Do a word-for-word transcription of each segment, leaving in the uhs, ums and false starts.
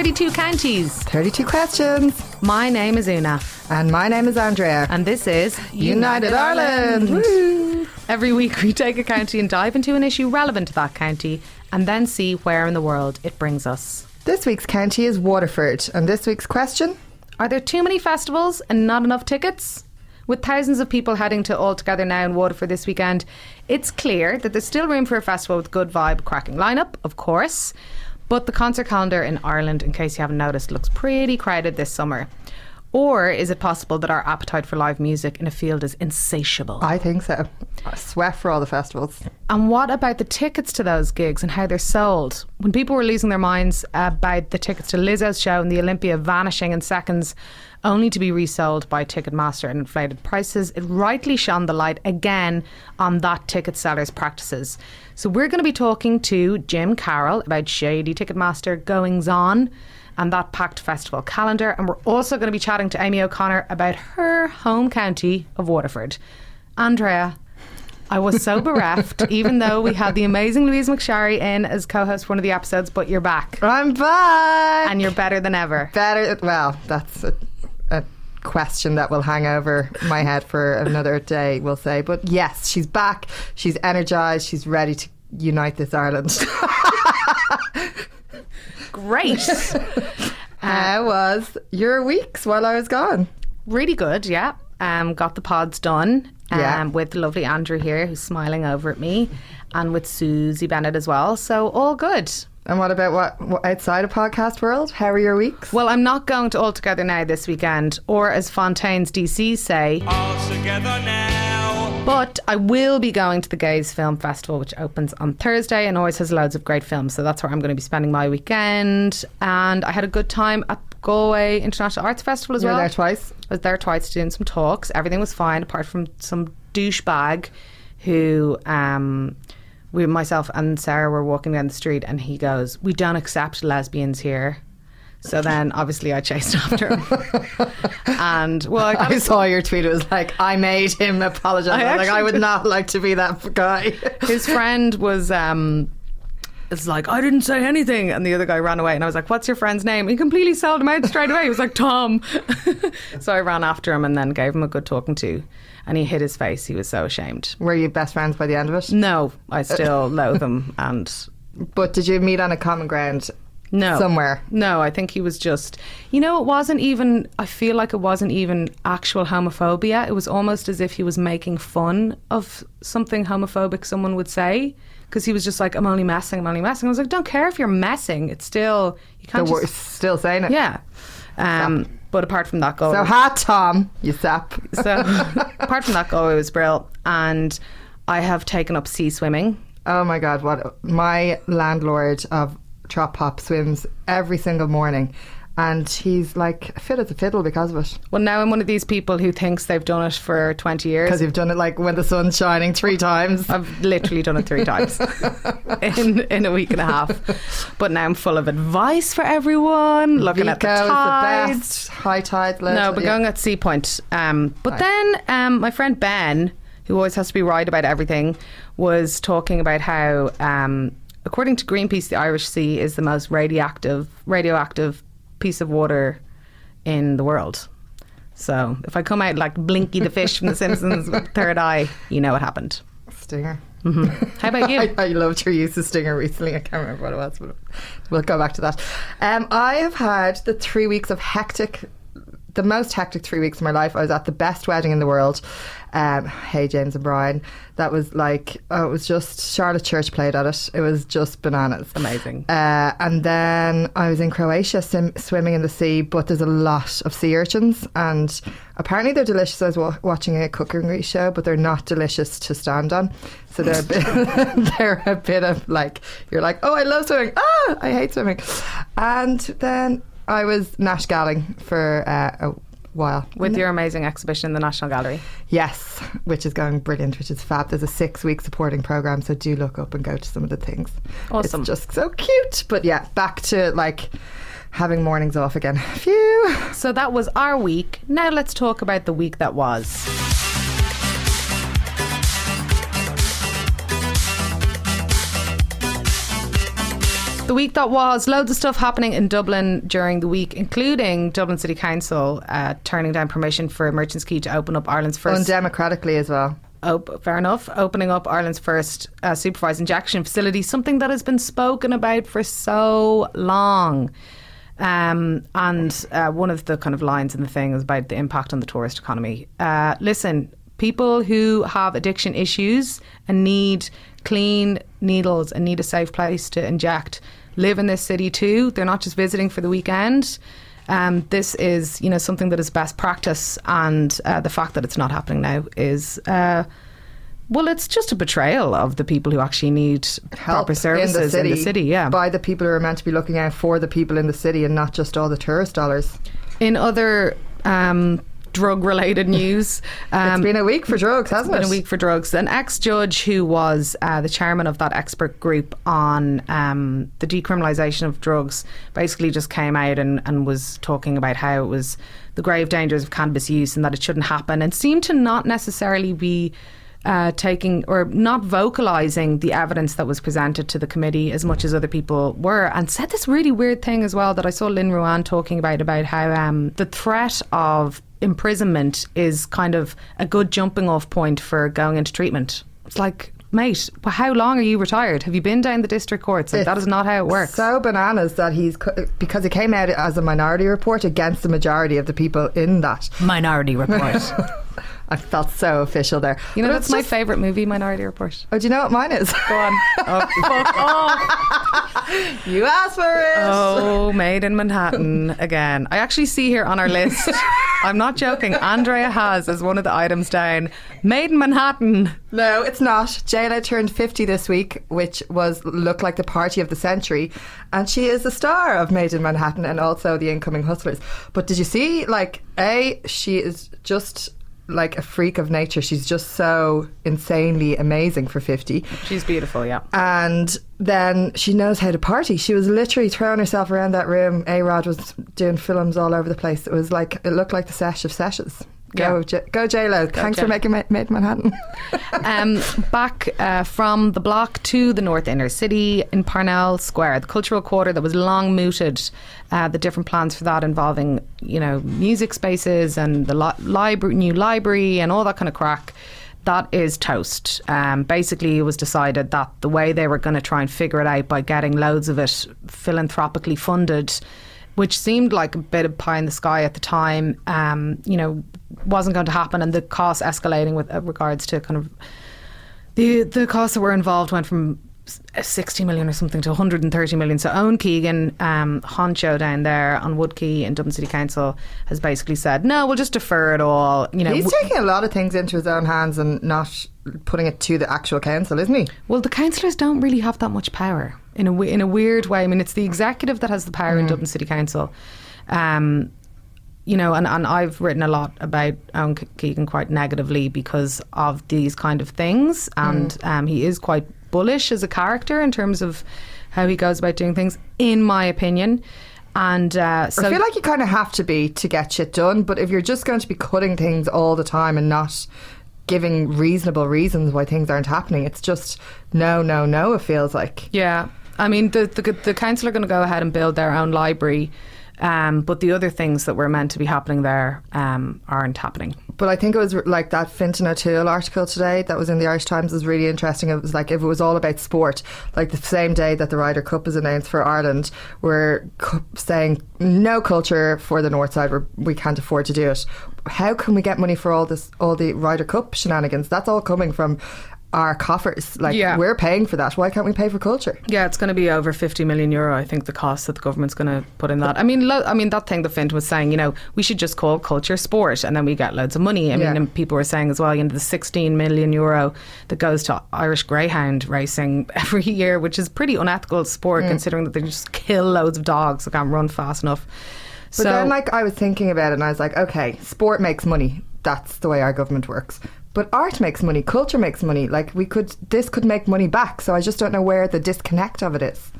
thirty-two counties, thirty-two questions. My name is Una. And my name is Andrea. And this is United, United Ireland. Ireland. Woo. Every week we take a county and dive into an issue relevant to that county and then see where in the world it brings us. This week's county is Waterford. And this week's question? Are there too many festivals and not enough tickets? With thousands of people heading to All Together Now in Waterford this weekend, it's clear that there's still room for a festival with good vibe, cracking lineup, of course. But the concert calendar in Ireland, in case you haven't noticed, looks pretty crowded this summer. Or is it possible that our appetite for live music in a field is insatiable? I think so. I sweat for all the festivals. And what about the tickets to those gigs and how they're sold? When people were losing their minds about the tickets to Lizzo's show and the Olympia vanishing in seconds, only to be resold by Ticketmaster at inflated prices, it rightly shone the light again on that ticket seller's practices. So we're going to be talking to Jim Carroll about shady Ticketmaster goings-on and that packed festival calendar. And we're also going to be chatting to Amy O'Connor about her home county of Waterford. Andrea, I was so bereft, even though we had the amazing Louise McSharry in as co-host for one of the episodes, but you're back. I'm back! And you're better than ever. Better, well, that's it. A question that will hang over my head for another day, we'll say. But yes, she's back, she's energised, she's ready to unite this Ireland. Great. How uh, was your weeks while I was gone? Really good, yeah. Um, got the pods done um, yeah. with the lovely Andrew here, who's smiling over at me, and with Susie Bennett as well. So all good. And what about what, what outside of podcast world? How are your weeks? Well, I'm not going to All Together Now this weekend, or as Fontaine's D C say, All Together Now. But I will be going to the Gays Film Festival, which opens on Thursday and always has loads of great films. So that's where I'm going to be spending my weekend. And I had a good time at Galway International Arts Festival as well. You were there twice? I was there twice doing some talks. Everything was fine, apart from some douchebag who... Um, We, myself and Sarah were walking down the street and he goes, "We don't accept lesbians here." So then obviously I chased after him. And well, I, I saw your tweet. It was like, I made him apologise. I, I like, I would did. not like to be that guy. His friend was um, it's like, "I didn't say anything." And the other guy ran away. And I was like, "What's your friend's name?" He completely sold him out straight away. He was like, "Tom." So I ran after him and then gave him a good talking to. And he hid his face. He was so ashamed. Were you best friends by the end of it? No, I still loathe him. And but did you meet on a common ground? No, somewhere. No, I think he was just. You know, it wasn't even. I feel like it wasn't even actual homophobia. It was almost as if he was making fun of something homophobic someone would say, because he was just like, "I'm only messing. I'm only messing." I was like, "Don't care if you're messing. It's still you can't." The just, still saying it. Yeah. Um, Stop. But apart from that goal... So, hi, Tom, you sap. So, apart from that goal, it was brilliant. And I have taken up sea swimming. Oh, my God. What my landlord of Trop Pop swims every single morning. And he's like fit as a fiddle because of it. Well, now I'm one of these people who thinks they've done it for twenty years. Because you've done it like when the sun's shining three times. I've literally done it three times in in a week and a half. But now I'm full of advice for everyone. Looking Vico at the tides. The best. High tide. Low, no, but yeah. Going at sea point. Um, but right. then um, my friend Ben, who always has to be right about everything, was talking about how, um, according to Greenpeace, the Irish Sea is the most radioactive radioactive. piece of water in the world. So if I come out like Blinky the fish from The Simpsons with third eye, you know what happened. Stinger. Mm-hmm. How about you? I, I loved your use of Stinger recently. I can't remember what it was, but we'll go back to that. Um, I have had the three weeks of hectic, the most hectic three weeks of my life. I was at the best wedding in the world. Um, hey, James and Brian. That was like, oh, it was just, Charlotte Church played at it. It was just bananas. Amazing. Uh, and then I was in Croatia sim- swimming in the sea, but there's a lot of sea urchins. And apparently they're delicious. I was wa- watching a cookery show, but they're not delicious to stand on. So they're a bit, they're a bit of like, you're like, oh, I love swimming. Ah, I hate swimming. And then I was Nash Galling for uh, a while. With your amazing exhibition in the National Gallery. Yes, which is going brilliant, which is fab. There's a six-week supporting programme, so do look up and go to some of the things. Awesome. It's just so cute. But yeah, back to like having mornings off again. Phew. So that was our week. Now let's talk about the week that was. the week that was. Loads of stuff happening in Dublin during the week, including Dublin City Council uh, turning down permission for Merchants Quay to open up Ireland's first... Undemocratically as well. Oh, fair enough. Opening up Ireland's first uh, supervised injection facility, something that has been spoken about for so long. Um, and uh, one of the kind of lines in the thing is about the impact on the tourist economy. Uh, listen, people who have addiction issues and need clean needles and need a safe place to inject live in this city too. They're not just visiting for the weekend. Um, this is, you know, something that is best practice, and uh, the fact that it's not happening now is, uh, well, it's just a betrayal of the people who actually need help proper services in the city, in the city yeah. by the people who are meant to be looking out for the people in the city and not just all the tourist dollars. In other um, drug-related news... Um, it's been a week for drugs, hasn't it? It's been a week for drugs. An ex-judge who was uh, the chairman of that expert group on um, the decriminalisation of drugs basically just came out and, and was talking about how it was the grave dangers of cannabis use and that it shouldn't happen, and seemed to not necessarily be uh, taking or not vocalising the evidence that was presented to the committee as much as other people were, and said this really weird thing as well that I saw Lynn Ruan talking about, about how um, the threat of imprisonment is kind of a good jumping off point for going into treatment. It's like, mate, how long are you retired? Have you been down the district courts? Like, that is not how it works. So bananas that he's, because it came out as a minority report against the majority of the people in that minority report. I felt so official there. You know, but that's my just, favourite movie, Minority Report. Oh, do you know what mine is? Go on. Oh, fuck off. You asked for it. Oh, Made in Manhattan again. I actually see here on our list, I'm not joking, Andrea has as one of the items down, Made in Manhattan. No, it's not. J-Lo turned fifty this week, which was looked like the party of the century. And she is the star of Made in Manhattan and also The Incoming Hustlers. But did you see, like, A, she is just... like a freak of nature. She's just so insanely amazing for fifty. She's beautiful, yeah. And then she knows how to party. She was literally throwing herself around that room. A-Rod was doing films all over the place. It was like, it looked like the sesh of seshes. Go, yeah. J- go J-Lo. Go Thanks J- for making Ma- Made in Manhattan. um, back uh, from the block to the North Inner City in Parnell Square, the cultural quarter that was long mooted, uh, the different plans for that involving, you know, music spaces and the li- library, new library and all that kind of crack. That is toast. Um, basically, it was decided that the way they were going to try and figure it out by getting loads of it philanthropically funded, which seemed like a bit of pie in the sky at the time, um, you know, wasn't going to happen, and the costs escalating with uh, regards to kind of the the costs that were involved went from sixty million or something to one hundred thirty million. So Owen Keegan, um, honcho down there on Woodquay in Dublin City Council, has basically said, no, we'll just defer it all. You know, he's taking a lot of things into his own hands and not putting it to the actual council, isn't he? Well, the councillors don't really have that much power in a, in a weird way. I mean, it's the executive that has the power mm. in Dublin City Council. Um You know, and, and I've written a lot about Owen Keegan quite negatively because of these kind of things. And mm. um, he is quite bullish as a character in terms of how he goes about doing things, in my opinion. And uh, so I feel like you kind of have to be to get shit done. But if you're just going to be cutting things all the time and not giving reasonable reasons why things aren't happening, it's just no, no, no, it feels like. Yeah. I mean, the, the, the council are going to go ahead and build their own library. Um, but the other things that were meant to be happening there um, aren't happening. But I think it was like that Fintan O'Toole article today that was in the Irish Times was really interesting. It was like, if it was all about sport, like the same day that the Ryder Cup was announced for Ireland, we're saying no culture for the North Side, we're, we can't afford to do it. How can we get money for all this, all the Ryder Cup shenanigans? That's all coming from our coffers, like yeah. we're paying for that. Why can't we pay for culture? Yeah, it's going to be over fifty million euro, I think, the cost that the government's going to put in that. I mean, lo- I mean that thing that Fintan was saying, you know, we should just call culture sport and then we get loads of money. I yeah. mean, and people were saying as well, you know, the sixteen million euro that goes to Irish greyhound racing every year, which is pretty unethical sport mm. considering that they just kill loads of dogs that can't run fast enough. But so, then, like, I was thinking about it and I was like, okay, sport makes money. That's the way our government works. But art makes money, culture makes money. Like, we could, this could make money back. So I just don't know where the disconnect of it is.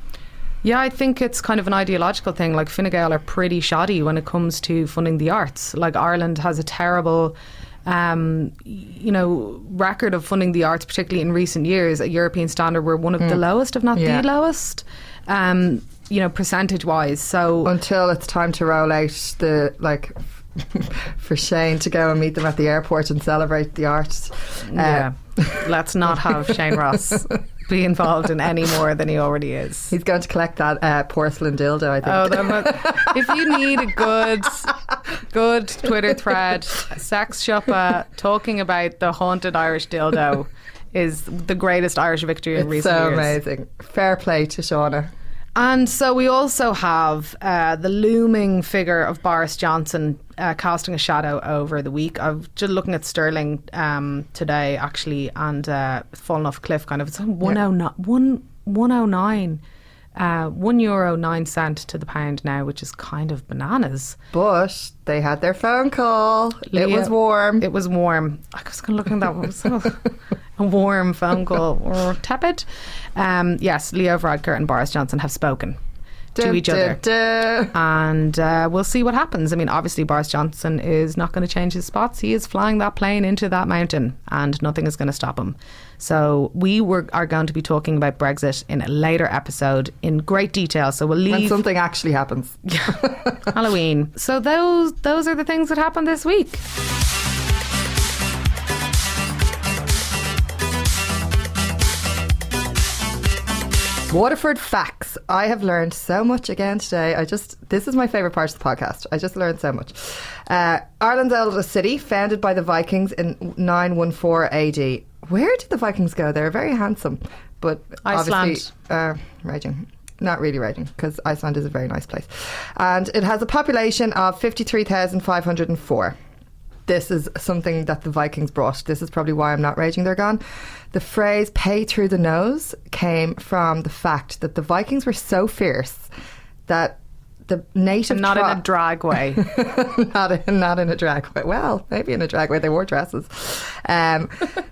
Yeah, I think it's kind of an ideological thing. Like, Fine Gael are pretty shoddy when it comes to funding the arts. Like, Ireland has a terrible um, you know, record of funding the arts, particularly in recent years, at European standard, we're one of mm. the lowest, if not yeah. the lowest. Um, you know, percentage-wise. So until it's time to roll out the like. for Shane to go and meet them at the airport and celebrate the arts. Uh, yeah, let's not have Shane Ross be involved in any more than he already is. He's going to collect that uh, porcelain dildo, I think. Oh, that must, if you need a good, good Twitter thread, Sex Shoppa talking about the haunted Irish dildo is the greatest Irish victory in it's recent so years. It's so amazing. Fair play to Shauna. And so we also have uh, the looming figure of Boris Johnson uh, casting a shadow over the week. I'm just looking at Sterling um, today, actually, and uh, falling off a cliff, kind of. It's one oh nine Uh, one euro nine cent to the pound now, which is kind of bananas. But they had their phone call. Leah, it was warm. It was warm. I was kind of looking at that one. So a warm phone call or tepid. Um, yes, Leo Varadkar and Boris Johnson have spoken to dun, each dun, other, dun. and uh, we'll see what happens. I mean, obviously Boris Johnson is not going to change his spots. He is flying that plane into that mountain, and nothing is going to stop him. So we were, are going to be talking about Brexit in a later episode in great detail. So we'll leave... When something actually happens. Halloween. So those those are the things that happened this week. Waterford facts. I have learned so much again today. I just, this is my favourite part of the podcast. I just learned so much. Uh, Ireland's oldest city, founded by the Vikings in nine fourteen A D. Where did the Vikings go? They were very handsome, but Iceland. obviously uh, raging. Not really raging, because Iceland is a very nice place. And it has a population of fifty-three thousand five hundred four. This is something that the Vikings brought. This is probably why I'm not raging they're gone. The phrase pay through the nose came from the fact that the Vikings were so fierce that the native... And not tri- in a drag way. not, in, not in a drag way. Well, maybe in a drag way. They wore dresses. Um,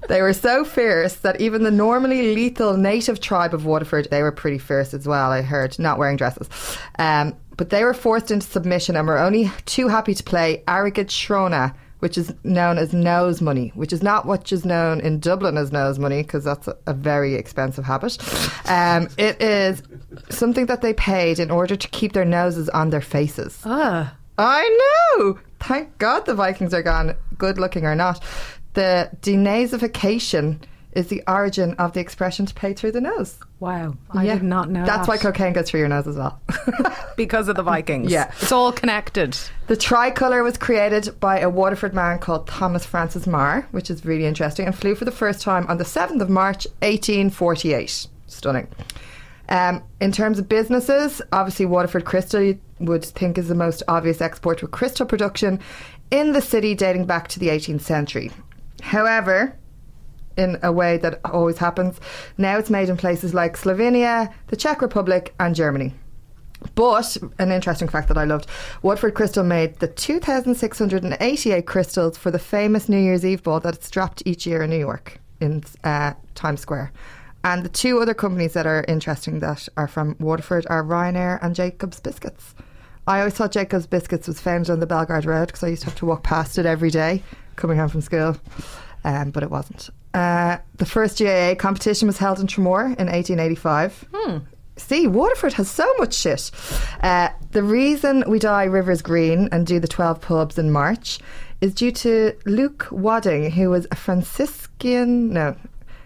they were so fierce that even the normally lethal native tribe of Waterford, they were pretty fierce as well, I heard, not wearing dresses. Um, but they were forced into submission and were only too happy to play Arrogant Shrona, which is known as nose money, which is not what is known in Dublin as nose money, because that's a, a very expensive habit. Um, it is something that they paid in order to keep their noses on their faces. Ah, I know! Thank God the Vikings are gone, good looking or not. The denazification is the origin of the expression to pay through the nose. Wow, I yeah. did not know That's that. why cocaine goes through your nose as well. Because of the Vikings. Yeah. It's all connected. The tricolour was created by a Waterford man called Thomas Francis Marr, which is really interesting, and flew for the first time on the seventh of March, eighteen forty-eight. Stunning. Um, in terms of businesses, obviously Waterford Crystal you would think is the most obvious export with crystal production in the city dating back to the eighteenth century. However... in a way that always happens. Now it's made in places like Slovenia, the Czech Republic and Germany. But, an interesting fact that I loved, Waterford Crystal made the two thousand six hundred eighty-eight crystals for the famous New Year's Eve ball that's dropped each year in New York, in uh, Times Square. And the two other companies that are interesting that are from Waterford are Ryanair and Jacob's Biscuits. I always thought Jacob's Biscuits was founded on the Belgard Road because I used to have to walk past it every day coming home from school. Um, but it wasn't. Uh, the first G A A competition was held in Tramore in eighteen eighty-five. Hmm. See, Waterford has so much shit. Uh, the reason we dye rivers green and do the twelve pubs in March is due to Luke Wadding, who was a Franciscan... No.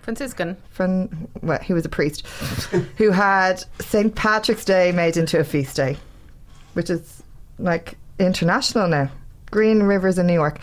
Franciscan. Fran, well, he was a priest who had Saint Patrick's Day made into a feast day, which is, like, international now. Green rivers in New York.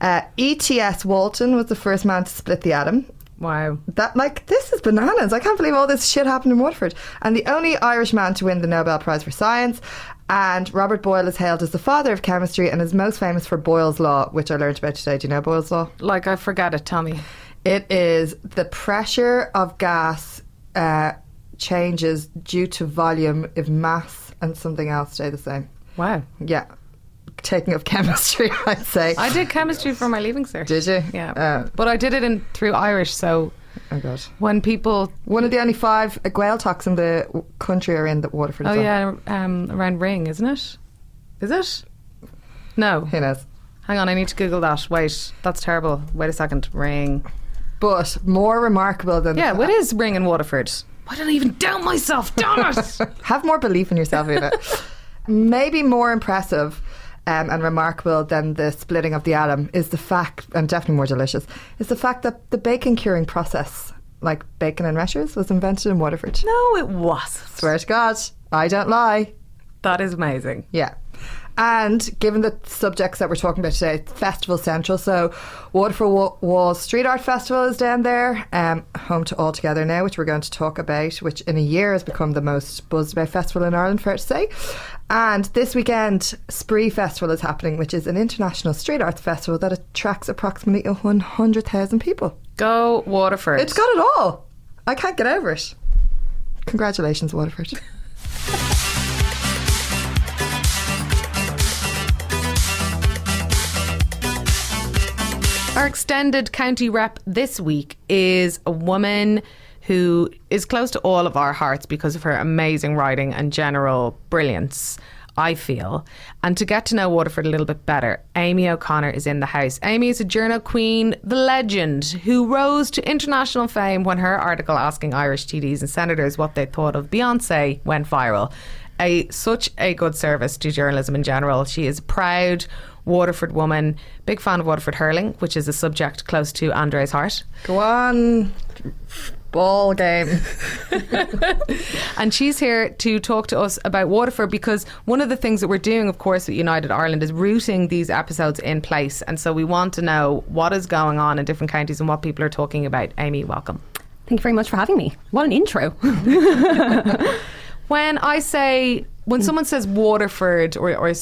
Uh, E T S Walton was the first man to split the atom. Wow. That, like, this is bananas. I can't believe all this shit happened in Waterford. And the only Irish man to win the Nobel Prize for Science. And Robert Boyle is hailed as the father of chemistry and is most famous for Boyle's Law, which I learned about today. Do you know Boyle's Law? Like, I forgot it. Tell me. It is the pressure of gas uh, changes due to volume if mass and something else stay the same. Wow. Yeah. Taking up chemistry, I'd say. I did chemistry for my leaving cert. Did you? Yeah. Uh, but I did it in through Irish, so... Oh, God. When people... One of the only five uh, Gaeltachts in the country are in that Waterford is Oh, on. yeah, um, around Ring, isn't it? Is it? No. Who knows? Hang on, I need to Google that. Wait, that's terrible. Wait a second. Ring. But more remarkable than... Yeah, what is Ring in Waterford? Why did I even doubt myself? Damn it! Have more belief in yourself, Una. Maybe more impressive um, and remarkable than the splitting of the atom is the fact, and definitely more delicious, is the fact that the bacon curing process, like bacon and reshers, was invented in Waterford. No, it wasn't. Swear to God, I don't lie. That is amazing. Yeah. And given the subjects that we're talking about today, it's festival central. So Waterford Wall's Street Art Festival is down there, um, home to All Together Now, which we're going to talk about, which in a year has become the most buzzed about festival in Ireland, fair to say. And this weekend, Spree Festival is happening, which is an international street arts festival that attracts approximately one hundred thousand people. Go Waterford. It's got it all. I can't get over it. Congratulations, Waterford. Our extended county rep this week is a woman who is close to all of our hearts because of her amazing writing and general brilliance, I feel. And to get to know Waterford a little bit better, Amy O'Connor is in the house. Amy is a journal queen, the legend, who rose to international fame when her article asking Irish T Ds and senators what they thought of Beyonce went viral. A, such a good service to journalism in general. She is proud Waterford woman, big fan of Waterford hurling, which is a subject close to Andrea's heart. Go on, ball game. And she's here to talk to us about Waterford because one of the things that we're doing, of course, at United Ireland is rooting these episodes in place. And so we want to know what is going on in different counties and what people are talking about. Amy, welcome. Thank you very much for having me. What an intro. When I say... When someone says Waterford or, or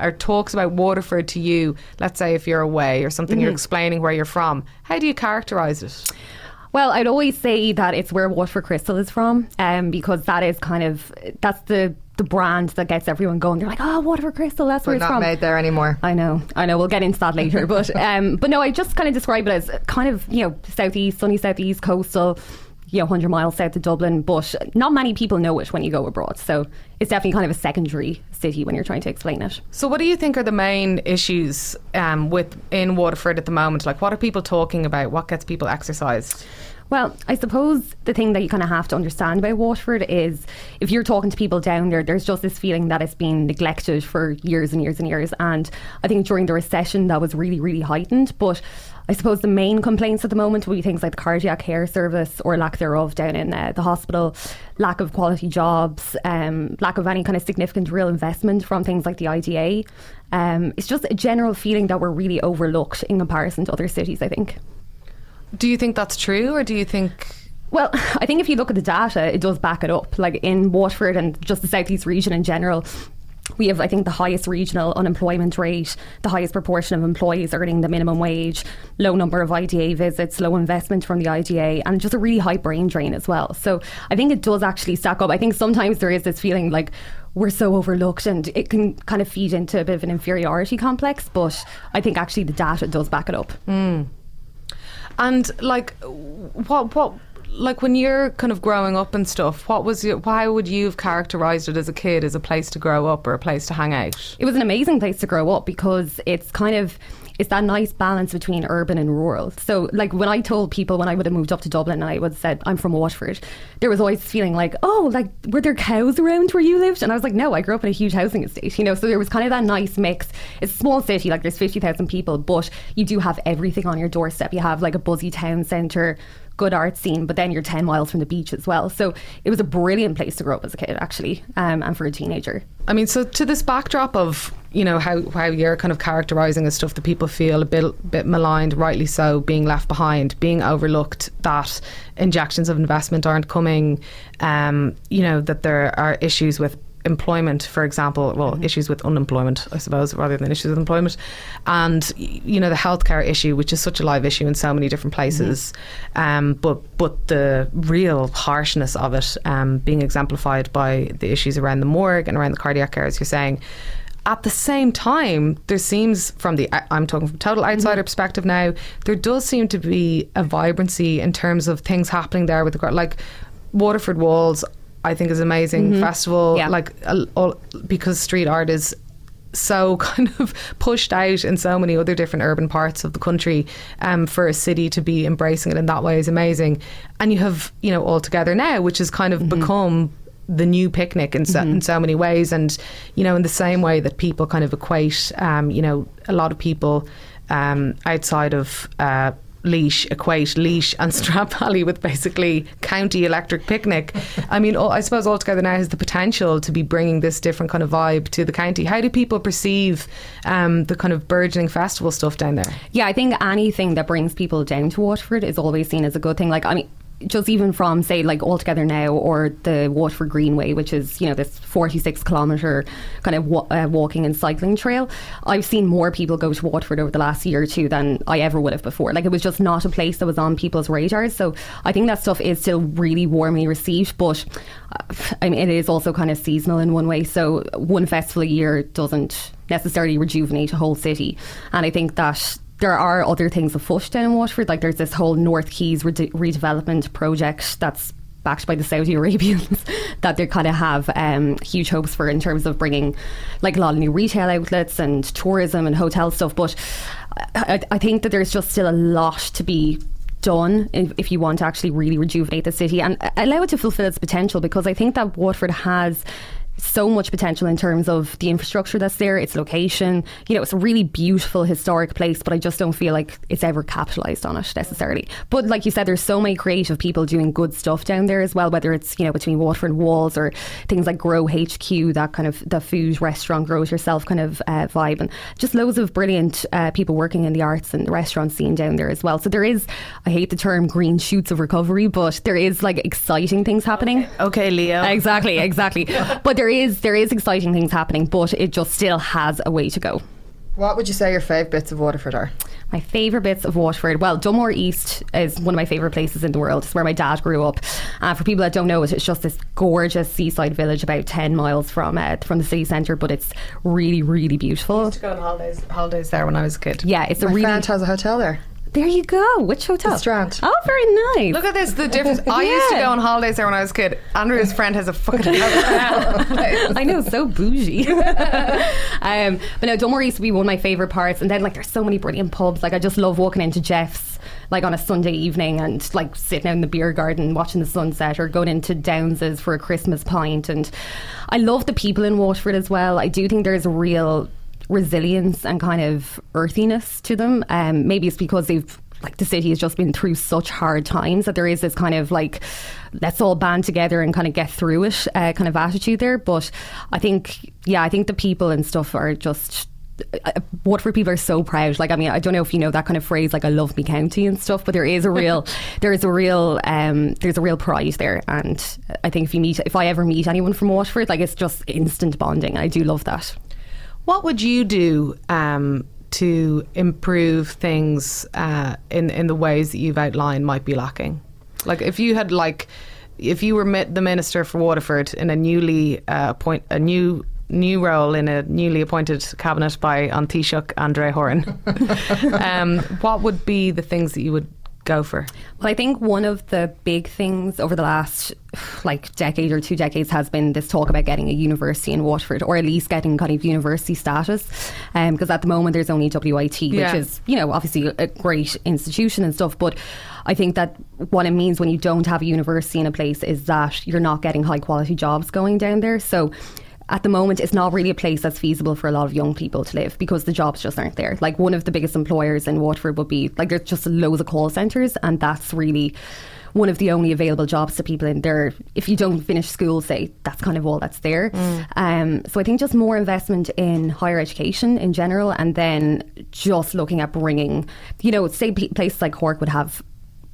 or talks about Waterford to you, let's say if you're away or something, mm-hmm. you're explaining where you're from, how do you characterise it? Well, I'd always say that it's where Waterford Crystal is from, um, because that is kind of, that's the, the brand that gets everyone going. They're like, oh, Waterford Crystal, that's where We're it's from. We're not made there anymore. I know, I know, we'll get into that later. but um, but no, I just kind of describe it as kind of, you know, southeast, sunny southeast, coastal, you know, one hundred miles south of Dublin, but not many people know it when you go abroad. So it's definitely kind of a secondary city when you're trying to explain it. So what do you think are the main issues um, with in Waterford at the moment? Like, what are people talking about? What gets people exercised? Well, I suppose the thing that you kind of have to understand about Waterford is if you're talking to people down there, there's just this feeling that it's been neglected for years and years and years. And I think during the recession, that was really, really heightened. But I suppose the main complaints at the moment would be things like the cardiac care service or lack thereof down in uh, the hospital, lack of quality jobs, um, lack of any kind of significant real investment from things like the I D A. Um, it's just a general feeling that we're really overlooked in comparison to other cities, I think. Do you think that's true or do you think... Well, I think if you look at the data, it does back it up. Like in Waterford and just the southeast region in general, we have, I think, the highest regional unemployment rate, the highest proportion of employees earning the minimum wage, low number of I D A visits, low investment from the I D A, and just a really high brain drain as well. So I think it does actually stack up. I think sometimes there is this feeling like we're so overlooked and it can kind of feed into a bit of an inferiority complex, but I think actually the data does back it up. Mm. And like, what, what, like when you're kind of growing up and stuff, what was your, why would you have characterised it as a kid as a place to grow up or a place to hang out? It was an amazing place to grow up because it's kind of, it's that nice balance between urban and rural. So like when I told people when I would have moved up to Dublin and I would have said I'm from Waterford, there was always feeling like, oh, like were there cows around where you lived? And I was like, no, I grew up in a huge housing estate, you know. So there was kind of that nice mix. It's a small city, like there's fifty thousand people, but you do have everything on your doorstep. You have like a buzzy town centre, good art scene, but then you're ten miles from the beach as well. So it was a brilliant place to grow up as a kid, actually, um, and for a teenager. I mean, so to this backdrop of, you know, how, how you're kind of characterising as stuff that people feel a bit, bit maligned, rightly so, being left behind, being overlooked, that injections of investment aren't coming, um, you know, that there are issues with employment, for example, well, mm-hmm. issues with unemployment, I suppose, rather than issues with employment, and you know the healthcare issue, which is such a live issue in so many different places, mm-hmm. um, but but the real harshness of it um, being exemplified by the issues around the morgue and around the cardiac care, as you're saying. At the same time, there seems from the, I'm talking from total outsider mm-hmm. perspective now, there does seem to be a vibrancy in terms of things happening there with the like Waterford Walls. I think is an amazing mm-hmm. festival, yeah. like all, because street art is so kind of pushed out in so many other different urban parts of the country, um, for a city to be embracing it in that way is amazing. And you have, you know, All Together Now, which has kind of mm-hmm. become the new picnic in so, mm-hmm. in so many ways. And, you know, in the same way that people kind of equate, um, you know, a lot of people um, outside of uh, Leash equate Leash and Strap Valley with basically county electric picnic. I mean, all, I suppose All Together Now has the potential to be bringing this different kind of vibe to the county. How do people perceive um, the kind of burgeoning festival stuff down there? Yeah, I think anything that brings people down to Waterford is always seen as a good thing. Like, I mean, just even from, say, like All Together Now or the Waterford Greenway, which is, you know, this forty-six kilometre kind of wa- uh, walking and cycling trail. I've seen more people go to Waterford over the last year or two than I ever would have before. Like, it was just not a place that was on people's radars. So I think that stuff is still really warmly received, but I mean, it is also kind of seasonal in one way. So one festival a year doesn't necessarily rejuvenate a whole city. And I think that there are other things afoot down in Waterford. Like, there's this whole North Keys rede- redevelopment project that's backed by the Saudi Arabians that they kind of have um, huge hopes for in terms of bringing like a lot of new retail outlets and tourism and hotel stuff. But I, I think that there's just still a lot to be done if, if you want to actually really rejuvenate the city and allow it to fulfil its potential, because I think that Waterford has so much potential in terms of the infrastructure that's there, its location. You know, it's a really beautiful historic place, but I just don't feel like it's ever capitalised on it necessarily. But like you said, there's so many creative people doing good stuff down there as well, whether it's, you know, between Waterford and Walls or things like Grow H Q, that kind of the food restaurant grow it yourself kind of uh, vibe, and just loads of brilliant uh, people working in the arts and the restaurant scene down there as well. So there is, I hate the term green shoots of recovery, but there is like exciting things happening. Okay, okay Leo. Exactly, exactly. But there is there is exciting things happening, but it just still has a way to go. What would you say your favourite bits of Waterford are? My favourite bits of Waterford, well, Dunmore East is one of my favourite places in the world. It's where my dad grew up. Uh, for people that don't know it, it's just this gorgeous seaside village about ten miles from uh, from the city centre, but it's really, really beautiful. I used to go on holidays, holidays there when I was a kid. Yeah, it's my a really... My friend has a hotel there. There you go. Which hotel? The Strand. Oh, very nice. Look at this, the difference. I yeah. used to go on holidays there when I was a kid. Andrea's friend has a fucking hotel. I know, so bougie. um, but no, Dunmore used to be one of my favourite parts. And then, like, there's so many brilliant pubs. Like, I just love walking into Jeff's, like, on a Sunday evening and, like, sitting out in the beer garden watching the sunset, or going into Downes's for a Christmas pint. And I love the people in Waterford as well. I do think there's a real resilience and kind of earthiness to them. Um, maybe it's because they've, like, the city has just been through such hard times that there is this kind of like, let's all band together and kind of get through it uh, kind of attitude there. But I think, yeah, I think the people and stuff are just, Uh, Waterford people are so proud. Like, I mean, I don't know if you know that kind of phrase, like, I love me county and stuff, but there is a real there is a real um, there's a real pride there. And I think if you meet if I ever meet anyone from Waterford, like, it's just instant bonding. I do love that. What would you do um, to improve things uh, in in the ways that you've outlined might be lacking? Like, if you had, like, if you were mit- the minister for Waterford in a newly uh, appoint a new new role in a newly appointed cabinet by on Taoiseach Andrea Horan, um, what would be the things that you would go for? Well, I think one of the big things over the last like decade or two decades has been this talk about getting a university in Waterford, or at least getting kind of university status, because um, at the moment there's only W I T, yeah. which is, you know, obviously a great institution and stuff, but I think that what it means when you don't have a university in a place is that you're not getting high quality jobs going down there. So at the moment, it's not really a place that's feasible for a lot of young people to live, because the jobs just aren't there. Like, one of the biggest employers in Waterford would be, like, there's just loads of call centres, and that's really one of the only available jobs to people in there. If you don't finish school, say, that's kind of all that's there. Mm. Um, so I think just more investment in higher education in general, and then just looking at bringing, you know, say places like Cork would have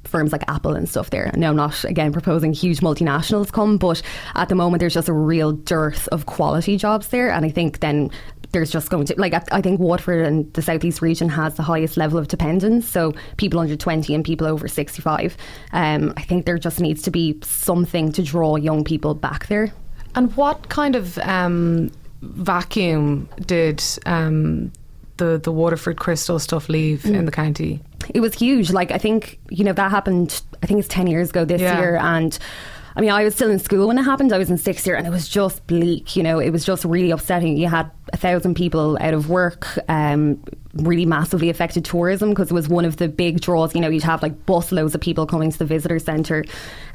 firms like Apple and stuff there. Now, I'm not, again, proposing huge multinationals come, but at the moment there's just a real dearth of quality jobs there, and I think then there's just going to, like, I think Waterford and the Southeast region has the highest level of dependence, so people under twenty and people over sixty-five. Um, I think there just needs to be something to draw young people back there. And what kind of um, vacuum did um, the, the Waterford Crystal stuff leave mm. in the county? It was huge. Like, I think, you know, that happened, I think it's ten years ago this yeah. year, and I mean, I was still in school when it happened. I was in sixth year, and it was just bleak, you know. It was just really upsetting. You had a thousand people out of work, um, really massively affected tourism because it was one of the big draws. You know, you'd have like busloads of people coming to the visitor centre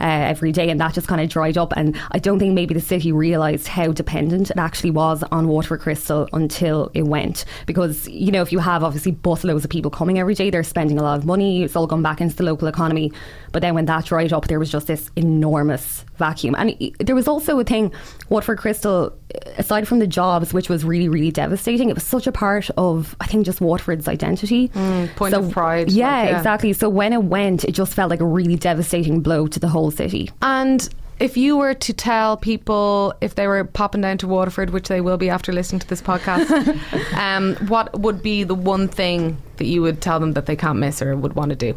uh, every day, and that just kind of dried up. And I don't think maybe the city realised how dependent it actually was on Waterford Crystal until it went. Because, you know, if you have obviously busloads of people coming every day, they're spending a lot of money, it's all gone back into the local economy. But then when that dried up, there was just this enormous vacuum. And there was also a thing, Waterford Crystal, aside from the jobs, which was really, really devastating, it was such a part of, I think, just Waterford's identity. Mm, point so, of pride. Yeah, like, yeah, exactly. So when it went, it just felt like a really devastating blow to the whole city. And if you were to tell people, if they were popping down to Waterford, which they will be after listening to this podcast, um, what would be the one thing that you would tell them that they can't miss or would want to do?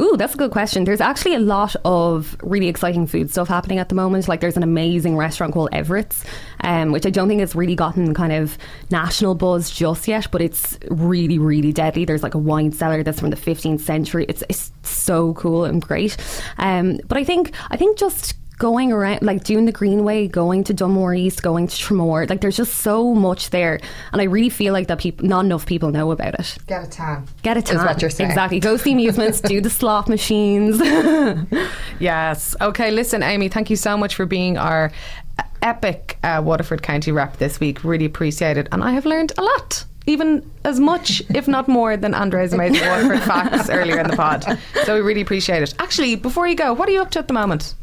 Ooh, that's a good question. There's actually a lot of really exciting food stuff happening at the moment. Like, there's an amazing restaurant called Everett's, um, which I don't think has really gotten kind of national buzz just yet, but it's really, really deadly. There's like a wine cellar that's from the fifteenth century. It's, it's so cool and great. Um, but I think I think just going around, like doing the Greenway, going to Dunmore East, going to Tramore, like there's just so much there, and I really feel like that people, not enough people know about it. Get a tan. Get a tan. Is what you're saying. Exactly. Go see amusements, do the slot machines. Yes. Okay, listen, Amy, thank you so much for being our epic uh, Waterford County rep this week. Really appreciate it, and I have learned a lot. Even as much, if not more, than Andrea's amazing Waterford facts earlier in the pod. So we really appreciate it. Actually, before you go, what are you up to at the moment?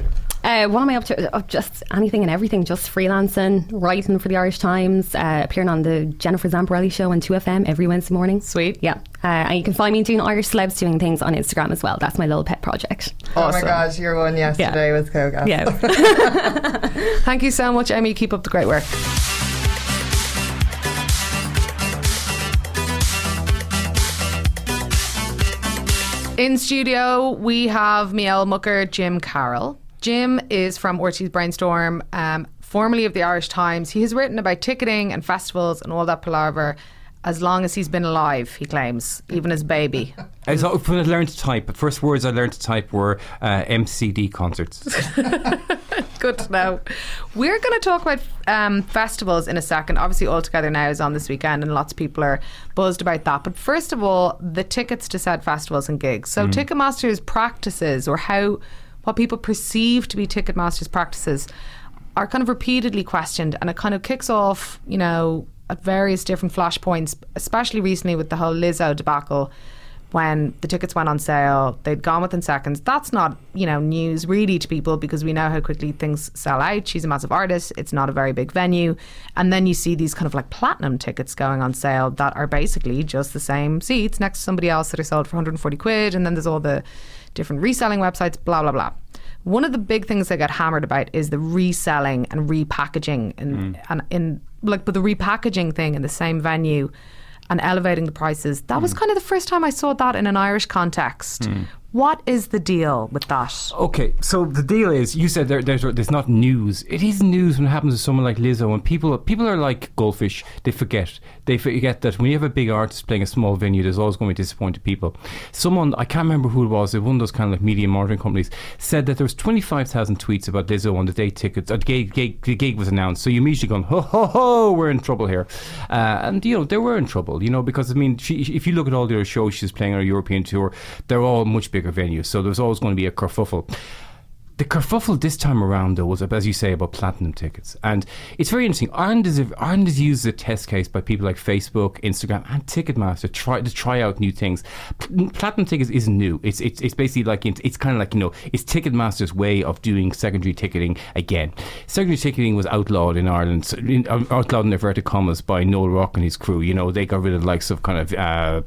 Uh, what am I up to? Oh, just anything and everything. Just freelancing, writing for the Irish Times, uh, appearing on the Jennifer Zamparelli show on two F M every Wednesday morning. Sweet. Yeah. Uh, and you can find me doing Irish Celebs doing things on Instagram as well. That's my little pet project. Awesome. Oh my gosh, your one yesterday yeah. was Koga. Yeah. Thank you so much, Amy. Keep up the great work. In studio, we have Miel Mucker, Jim Carroll. Jim is from Orty's Brainstorm, um, formerly of the Irish Times. He has written about ticketing and festivals and all that palaver as long as he's been alive, he claims, even as baby. I learned to type. The first words I learned to type were uh, M C D concerts. Good to know. We're going to talk about um, festivals in a second. Obviously, All Together Now is on this weekend and lots of people are buzzed about that. But first of all, the tickets to said festivals and gigs. So mm. Ticketmaster's practices, or how... what people perceive to be Ticketmaster's practices, are kind of repeatedly questioned, and it kind of kicks off, you know, at various different flashpoints, especially recently with the whole Lizzo debacle when the tickets went on sale. They'd gone within seconds. That's not, you know, news really to people because we know how quickly things sell out. She's a massive artist. It's not a very big venue. And then you see these kind of like platinum tickets going on sale that are basically just the same seats next to somebody else that are sold for one hundred forty quid. And then there's all the different reselling websites, blah, blah, blah. One of the big things they get hammered about is the reselling and repackaging and, mm. and in like, but the repackaging thing in the same venue and elevating the prices. That mm. was kind of the first time I saw that in an Irish context. Mm. What is the deal with that? Okay, so the deal is, you said there, there's, there's not news. It is news when it happens to someone like Lizzo, and people people are like goldfish. They forget. They forget that when you have a big artist playing a small venue, there's always going to be disappointed people. Someone, I can't remember who it was, one of those kind of like media monitoring companies, said that there was twenty-five thousand tweets about Lizzo on the day tickets, uh, the, gig, gig, the gig was announced. So you immediately go, ho, ho, ho, we're in trouble here. Uh, and, you know, they were in trouble, you know, because, I mean, she, if you look at all the other shows she's playing on a European tour, they're all much bigger. bigger venues, so there's always going to be a kerfuffle. The kerfuffle this time around, though, was, as you say, about platinum tickets. And it's very interesting. Ireland is, Ireland is used as a test case by people like Facebook, Instagram and Ticketmaster to try, to try out new things. Platinum tickets isn't new. It's it's, it's basically like, it's, it's kind of like, you know, it's Ticketmaster's way of doing secondary ticketing again. Secondary ticketing was outlawed in Ireland, in, outlawed in inverted commas, by Noel Rock and his crew. You know, they got rid of the likes of kind of uh,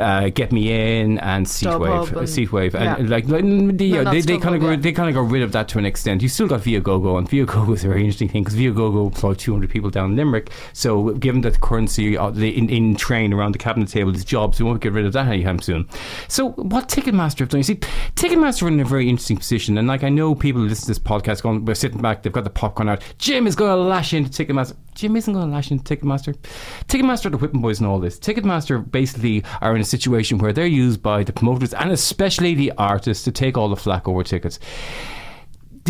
uh, Get Me In and Seatwave. And, Seatwave. And yeah. like, like the, no, uh, they, they kind of, yeah. they kind of got rid of that to an extent. You still got Viagogo, and Viagogo is a very interesting thing because Viagogo employed two hundred people down in Limerick. So, given that the currency in, in train around the cabinet table is jobs, we won't get rid of that anytime soon. So, what Ticketmaster have done? You see, Ticketmaster are in a very interesting position, and like I know people who listen to this podcast going, we're sitting back, they've got the popcorn out. Jim is going to lash into Ticketmaster. Jim isn't going to lash into Ticketmaster. Ticketmaster are the whipping boys and all this. Ticketmaster basically are in a situation where they're used by the promoters and especially the artists to take all the flack over tickets.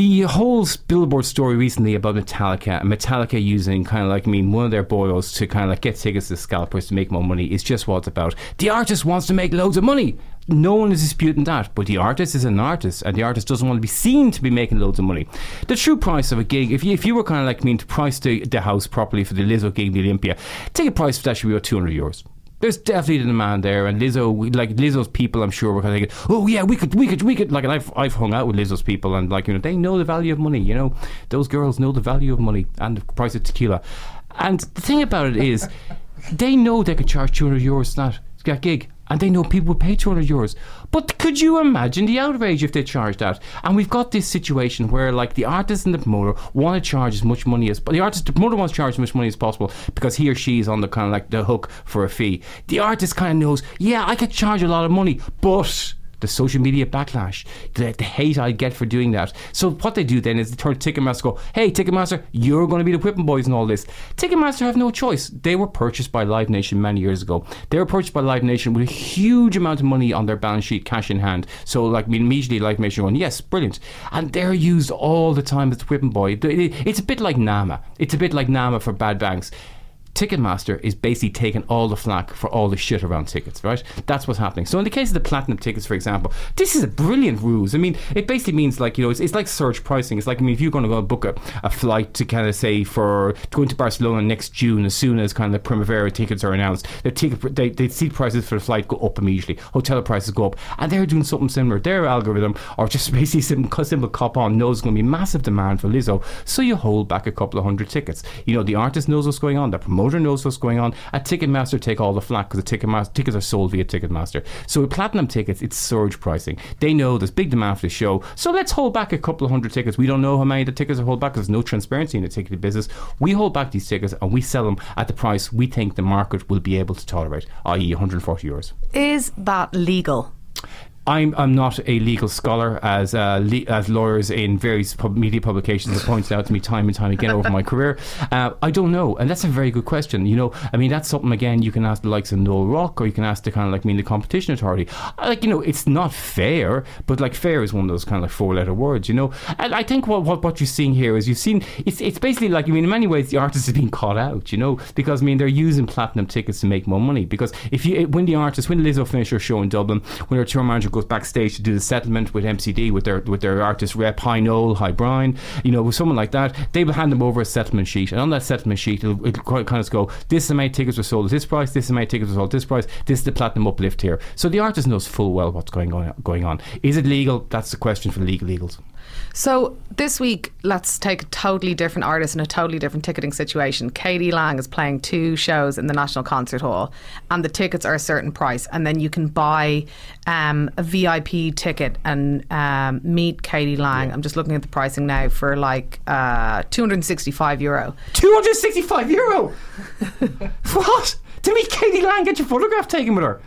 The whole Billboard story recently about Metallica, Metallica using kind of like, I mean, one of their boils to kind of like get tickets to scalpers to make more money is just what it's about. The artist wants to make loads of money. No one is disputing that, but the artist is an artist, and the artist doesn't want to be seen to be making loads of money. The true price of a gig, if you, if you were kind of like, I mean, to price the, the house properly for the Lizzo gig in the Olympia, ticket price for that should be about two hundred euros. There's definitely the demand there, and Lizzo, like Lizzo's people, I'm sure were kind of thinking, oh yeah, we could, we could, we could. Like, and I've, I've hung out with Lizzo's people, and like, you know, they know the value of money. You know, those girls know the value of money and the price of tequila. And the thing about it is, they know they could charge two hundred euros for that, that gig. And they know people would pay two hundred euros. But could you imagine the outrage if they charged that? And we've got this situation where, like, the artist and the promoter want to charge as much money as... But the artist, the promoter wants to charge as much money as possible because he or she is on the kind of, like, the hook for a fee. The artist kind of knows, yeah, I could charge a lot of money, but... the social media backlash, the, the hate I get for doing that. So what they do then is they turn to Ticketmaster and go, hey, Ticketmaster, you're going to be the whipping boys and all this. Ticketmaster have no choice. They were purchased by Live Nation many years ago. They were purchased by Live Nation with a huge amount of money on their balance sheet, cash in hand. So like immediately Live Nation going, yes, brilliant. And they're used all the time as the whipping boy. It's a bit like NAMA. It's a bit like NAMA for bad banks. Ticketmaster is basically taking all the flack for all the shit around tickets, right? That's what's happening. So in the case of the platinum tickets, for example, this is a brilliant ruse. I mean, it basically means like, you know, it's, it's like surge pricing. It's like, I mean, if you're going to go book a, a flight to kind of say for going to Barcelona next June, as soon as kind of the Primavera tickets are announced, the ticket, they, the seat prices for the flight go up immediately. Hotel prices go up. And they're doing something similar. Their algorithm, or just basically simple, simple cop on, knows there's going to be massive demand for Lizzo. So you hold back a couple of hundred tickets. You know, the artist knows what's going on. The promoter knows what's going on. At Ticketmaster, take all the flack because the Ticketmaster tickets are sold via Ticketmaster. So with platinum tickets, it's surge pricing. They know there's big demand for the show, so let's hold back a couple of hundred tickets. We don't know how many of the tickets are held back because there's no transparency in the ticketing business. We hold back these tickets and we sell them at the price we think the market will be able to tolerate, that is, one hundred forty euros. Is that legal? I'm I'm not a legal scholar, as uh, le- as lawyers in various pub- media publications have pointed out to me time and time again over my career. Uh, I don't know, and that's a very good question. You know, I mean, that's something again you can ask the likes of Noel Rock, or you can ask the kind of like I mean the competition authority. Like, you know, it's not fair, but like fair is one of those kind of like four letter words. You know, and I think what what what you're seeing here is you've seen it's it's basically like I mean in many ways the artist is being caught out. You know, because I mean they're using platinum tickets to make more money. Because if you when the artist when Lizzo finished her show in Dublin, when her tour manager goes backstage to do the settlement with M C D with their with their artist rep, Hi Noel, Hi Brian, you know, with someone like that, they will hand them over a settlement sheet, and on that settlement sheet it'll, it'll kind of go, this amount of tickets were sold at this price, this amount of tickets were sold at this price, this is the platinum uplift here. So the artist knows full well what's going on. Going on. Is it legal? That's the question for the legal eagles. So this week, let's take a totally different artist in a totally different ticketing situation. Katie Lang is playing two shows in the National Concert Hall, and the tickets are a certain price, and then you can buy um, a V I P ticket and um, meet Katie Lang. Yeah. I'm just looking at the pricing now for like uh, two hundred sixty-five euro. two hundred sixty-five euro? What? To meet Katie Lang, get your photograph taken with her.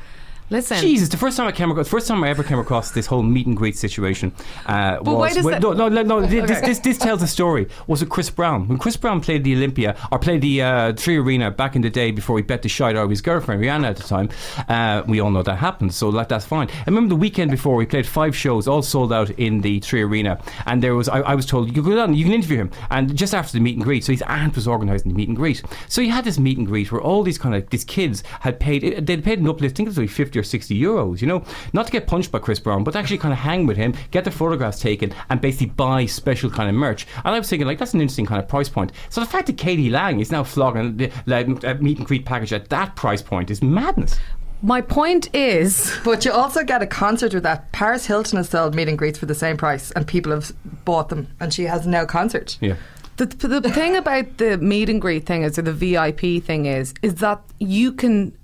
Listen. Jesus, the first time I came across, the first time I ever came across this whole meet and greet situation uh, but was... Why does when, that no, no, no, no this, okay. this, this tells a story. Was it Chris Brown? When Chris Brown played the Olympia, or played the uh, Three Arena back in the day before he bet the shite out of his girlfriend, Rihanna at the time, uh, we all know that happened, so like, that's fine. I remember the weekend before, we played five shows, all sold out in the Three Arena, and there was, I, I was told, you go down, you can interview him, and just after the meet and greet, so his aunt was organising the meet and greet. So you had this meet and greet where all these kind of, these kids had paid, they'd paid an uplift, I think it was like fifty or sixty euros, you know, not to get punched by Chris Brown, but actually kind of hang with him, get their photographs taken, and basically buy special kind of merch. And I was thinking, like, that's an interesting kind of price point. So the fact that Katie Lang is now flogging the like, meet and greet package at that price point is madness. My point is... But you also get a concert with that. Paris Hilton has sold meet and greets for the same price, and people have bought them, and she has no concert. Yeah. The, the thing about the meet and greet thing is, or the V I P thing is, is that you can...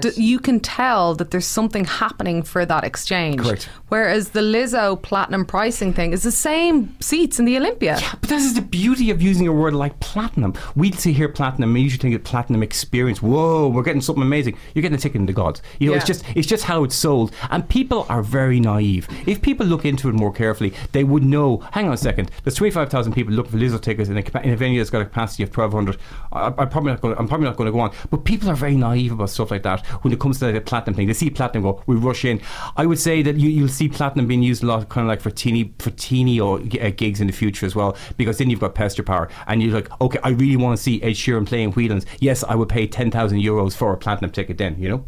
D- you can tell that there's something happening for that exchange. Correct. Whereas the Lizzo platinum pricing thing is the same seats in the Olympia. Yeah, but this is the beauty of using a word like platinum. We see here platinum, we usually think of platinum experience. Whoa, we're getting something amazing. You're getting a ticket into gods. You know, yeah. it's just it's just how it's sold. And people are very naive. If people look into it more carefully, they would know, hang on a second, there's twenty-five thousand people looking for Lizzo tickets in a, in a venue that's got a capacity of twelve hundred. I, I'm probably not going to go on. But people are very naive about stuff stuff like that. When it comes to the platinum thing, they see platinum go, we rush in. I would say that you, you'll see platinum being used a lot, kind of like for teeny, for teeny or, uh, gigs in the future as well, because then you've got pester power, and you're like, okay, I really want to see Ed Sheeran playing Whelan's. Yes, I would pay ten thousand euros for a platinum ticket then, you know?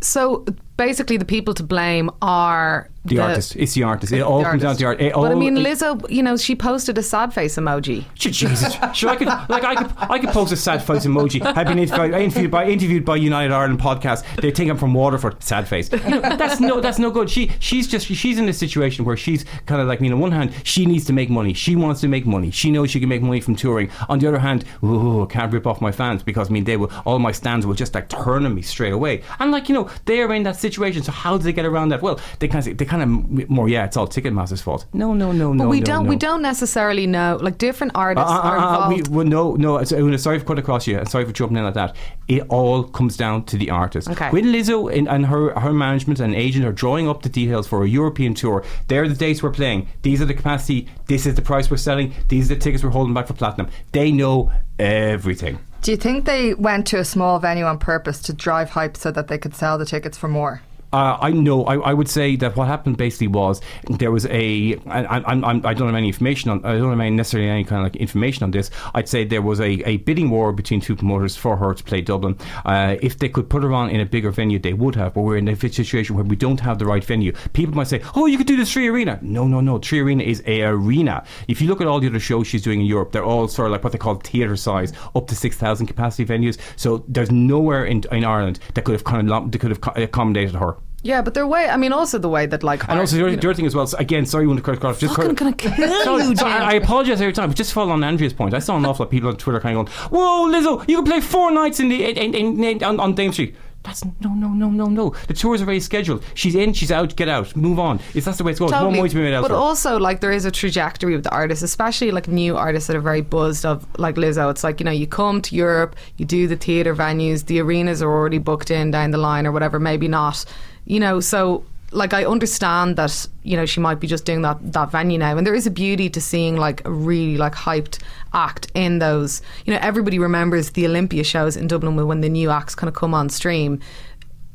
So basically the people to blame are the, the artist. It's the artist. It all comes down to the artist. But I mean, Lizzo, you know, she posted a sad face emoji. Jesus. Sure, I could, like, I could, I could post a sad face emoji. I've been interviewed, interviewed by interviewed by United Ireland podcast. They think I'm from Waterford. Sad face. You know, that's no, that's no good. She, she's just, she's in a situation where she's kind of like me. You know, on one hand, she needs to make money. She wants to make money. She knows she can make money from touring. On the other hand, ooh, can't rip off my fans, because I mean, they will, all my stands will just like turn on me straight away. And like, you know, they're in that situation. So how do they get around that? Well, they kind of, they kind of more, yeah, it's all Ticketmaster's fault. No, no, no, but no. But we no, don't, no. we don't necessarily know. Like different artists uh, uh, are involved. Uh, we, well, no, no. Una, sorry for cutting across you. Sorry for jumping in like that. It all comes down to the artist. Okay. When Lizzo and, and her, her management and agent are drawing up the details for a European tour, they're the dates we're playing. These are the capacity. This is the price we're selling. These are the tickets we're holding back for platinum. They know everything. Do you think they went to a small venue on purpose to drive hype so that they could sell the tickets for more? Uh, I know. I, I would say that what happened basically was there was a. I, I, I don't have any information on. I don't have any necessarily any kind of like information on this. I'd say there was a, a bidding war between two promoters for her to play Dublin. Uh, if they could put her on in a bigger venue, they would have. But we're in a situation where we don't have the right venue. People might say, "Oh, you could do the Three Arena." No, no, no. Three Arena is a arena. If you look at all the other shows she's doing in Europe, they're all sort of like what they call theatre size, up to six thousand capacity venues. So there's nowhere in in Ireland that could have kind of that could have accommodated her. Yeah, but their way, I mean, also the way that, like... And art, also, the other thing as well, so again, sorry, you want to cut across. Just fucking going to kill so, you, so I, I apologise every time, but just follow on Andrea's point. I saw an awful lot of people on Twitter kind of going, whoa, Lizzo, you can play four nights in the in, in, in, on, on Dame Street. That's no, no, no, no, no. The tours are already scheduled. She's in, she's out, get out, move on. It's that's the way it's going. Totally. There's no way to be made elsewhere. But also, like, there is a trajectory with the artists, especially like new artists that are very buzzed of, like Lizzo. It's like, you know, you come to Europe, you do the theatre venues, the arenas are already booked in down the line or whatever. Maybe not, you know. So, like, I understand that, you know, she might be just doing that that venue now, and there is a beauty to seeing like a really like hyped act in those. You know, everybody remembers the Olympia shows in Dublin when the new acts kind of come on stream.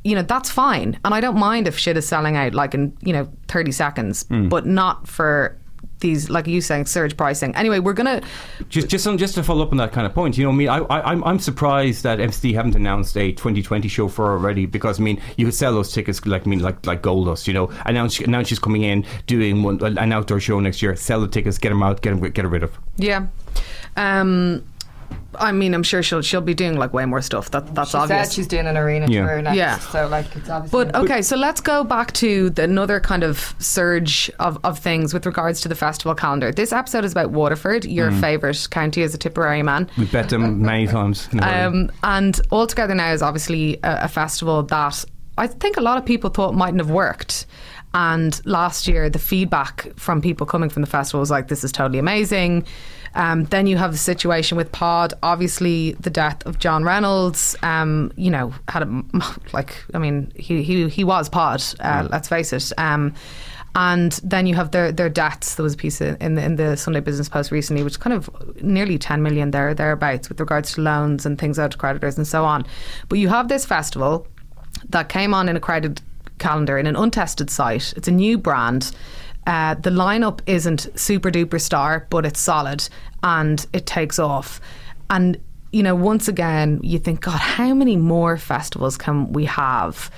You know, that's fine, and I don't mind if shit is selling out like in, you know, thirty seconds, mm. but not for these, like you saying, surge pricing. Anyway, we're gonna just just on, just to follow up on that kind of point. You know, I mean, I, I I'm I'm surprised that M C D haven't announced a twenty twenty show for her already, because I mean, you could sell those tickets like I mean like like gold dust. You know, and now, she, now she's coming in doing one, an outdoor show next year. Sell the tickets, get them out, get them, get her rid of. Yeah, um, I mean, I'm sure she'll she'll be doing like way more stuff. That that's she obvious. Said she's doing an arena yeah. tour next. Yeah. So like it's obviously. But okay, so let's go back to the, another kind of surge of, of things with regards to the festival calendar. This episode is about Waterford, your mm. favourite county as a Tipperary man. We bet them many times. No um, and All Together Now is obviously a, a festival that I think a lot of people thought mightn't have worked. And last year, the feedback from people coming from the festival was like, this is totally amazing. Um, then you have the situation with Pod. Obviously, the death of John Reynolds, um, you know, had a, like, I mean, he he, he was Pod, uh, mm. let's face it. Um, and then you have their their debts. There was a piece in the, in the Sunday Business Post recently, which kind of nearly ten million there thereabouts with regards to loans and things out to creditors and so on. But you have this festival that came on in a crowded calendar in an untested site. It's a new brand. Uh, the lineup isn't super duper star, but it's solid and it takes off. And, you know, once again, you think, God, how many more festivals can we have?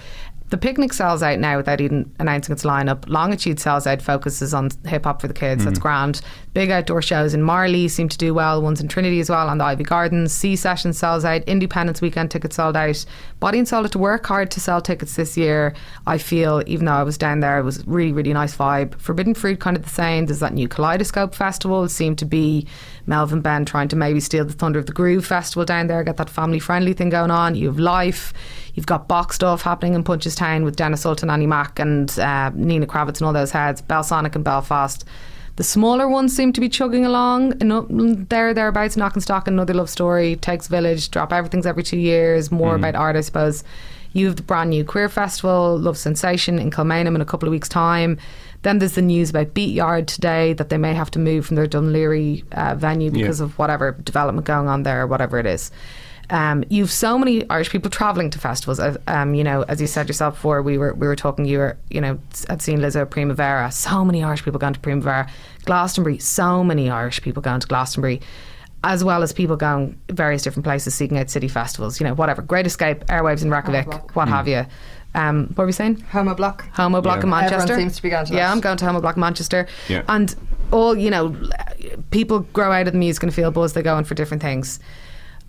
The Picnic sells out now without even announcing its lineup. Longitude sells out, focuses on hip hop for the kids. Mm. That's grand. Big outdoor shows in Marley seem to do well. One's in Trinity as well on the Ivy Gardens. C Session sells out. Independence Weekend tickets sold out. Body and Soul had to work hard to sell tickets this year. I feel, even though I was down there, it was really, really nice vibe. Forbidden Fruit kind of the same. There's that new Kaleidoscope Festival. It seemed to be Melvin Ben trying to maybe steal the thunder of the Groove Festival down there. Got that family friendly thing going on. You have Life. You've got box stuff happening in Punchestown with Dennis Sultan, Annie Mac and uh, Nina Kravitz and all those heads. Balsonic and Belfast. The smaller ones seem to be chugging along. There, thereabouts, Knock and Stock, Another Love Story, Takes Village, Drop Everything's every two years, more mm. about art, I suppose. You have the brand new Queer Festival, Love Sensation in Kilmainham in a couple of weeks' time. Then there's the news about Beat Yard today that they may have to move from their Dunleary uh, venue because yeah. of whatever development going on there, whatever it is. Um, you've so many Irish people travelling to festivals. Um, you know, as you said yourself before, we were we were talking. You were, you know, I'd seen Lizzo Primavera. So many Irish people going to Primavera, Glastonbury. So many Irish people going to Glastonbury, as well as people going various different places seeking out city festivals. You know, whatever. Great Escape, Airwaves in Reykjavik, what mm. have you. Um, what were we saying? Homo Block. Homo Block yeah. in Manchester. Everyone seems to be going to that. Yeah, I'm going to Homo Block in Manchester. Yeah. And all, you know, people grow out of the music and feel buzz. They go in for different things.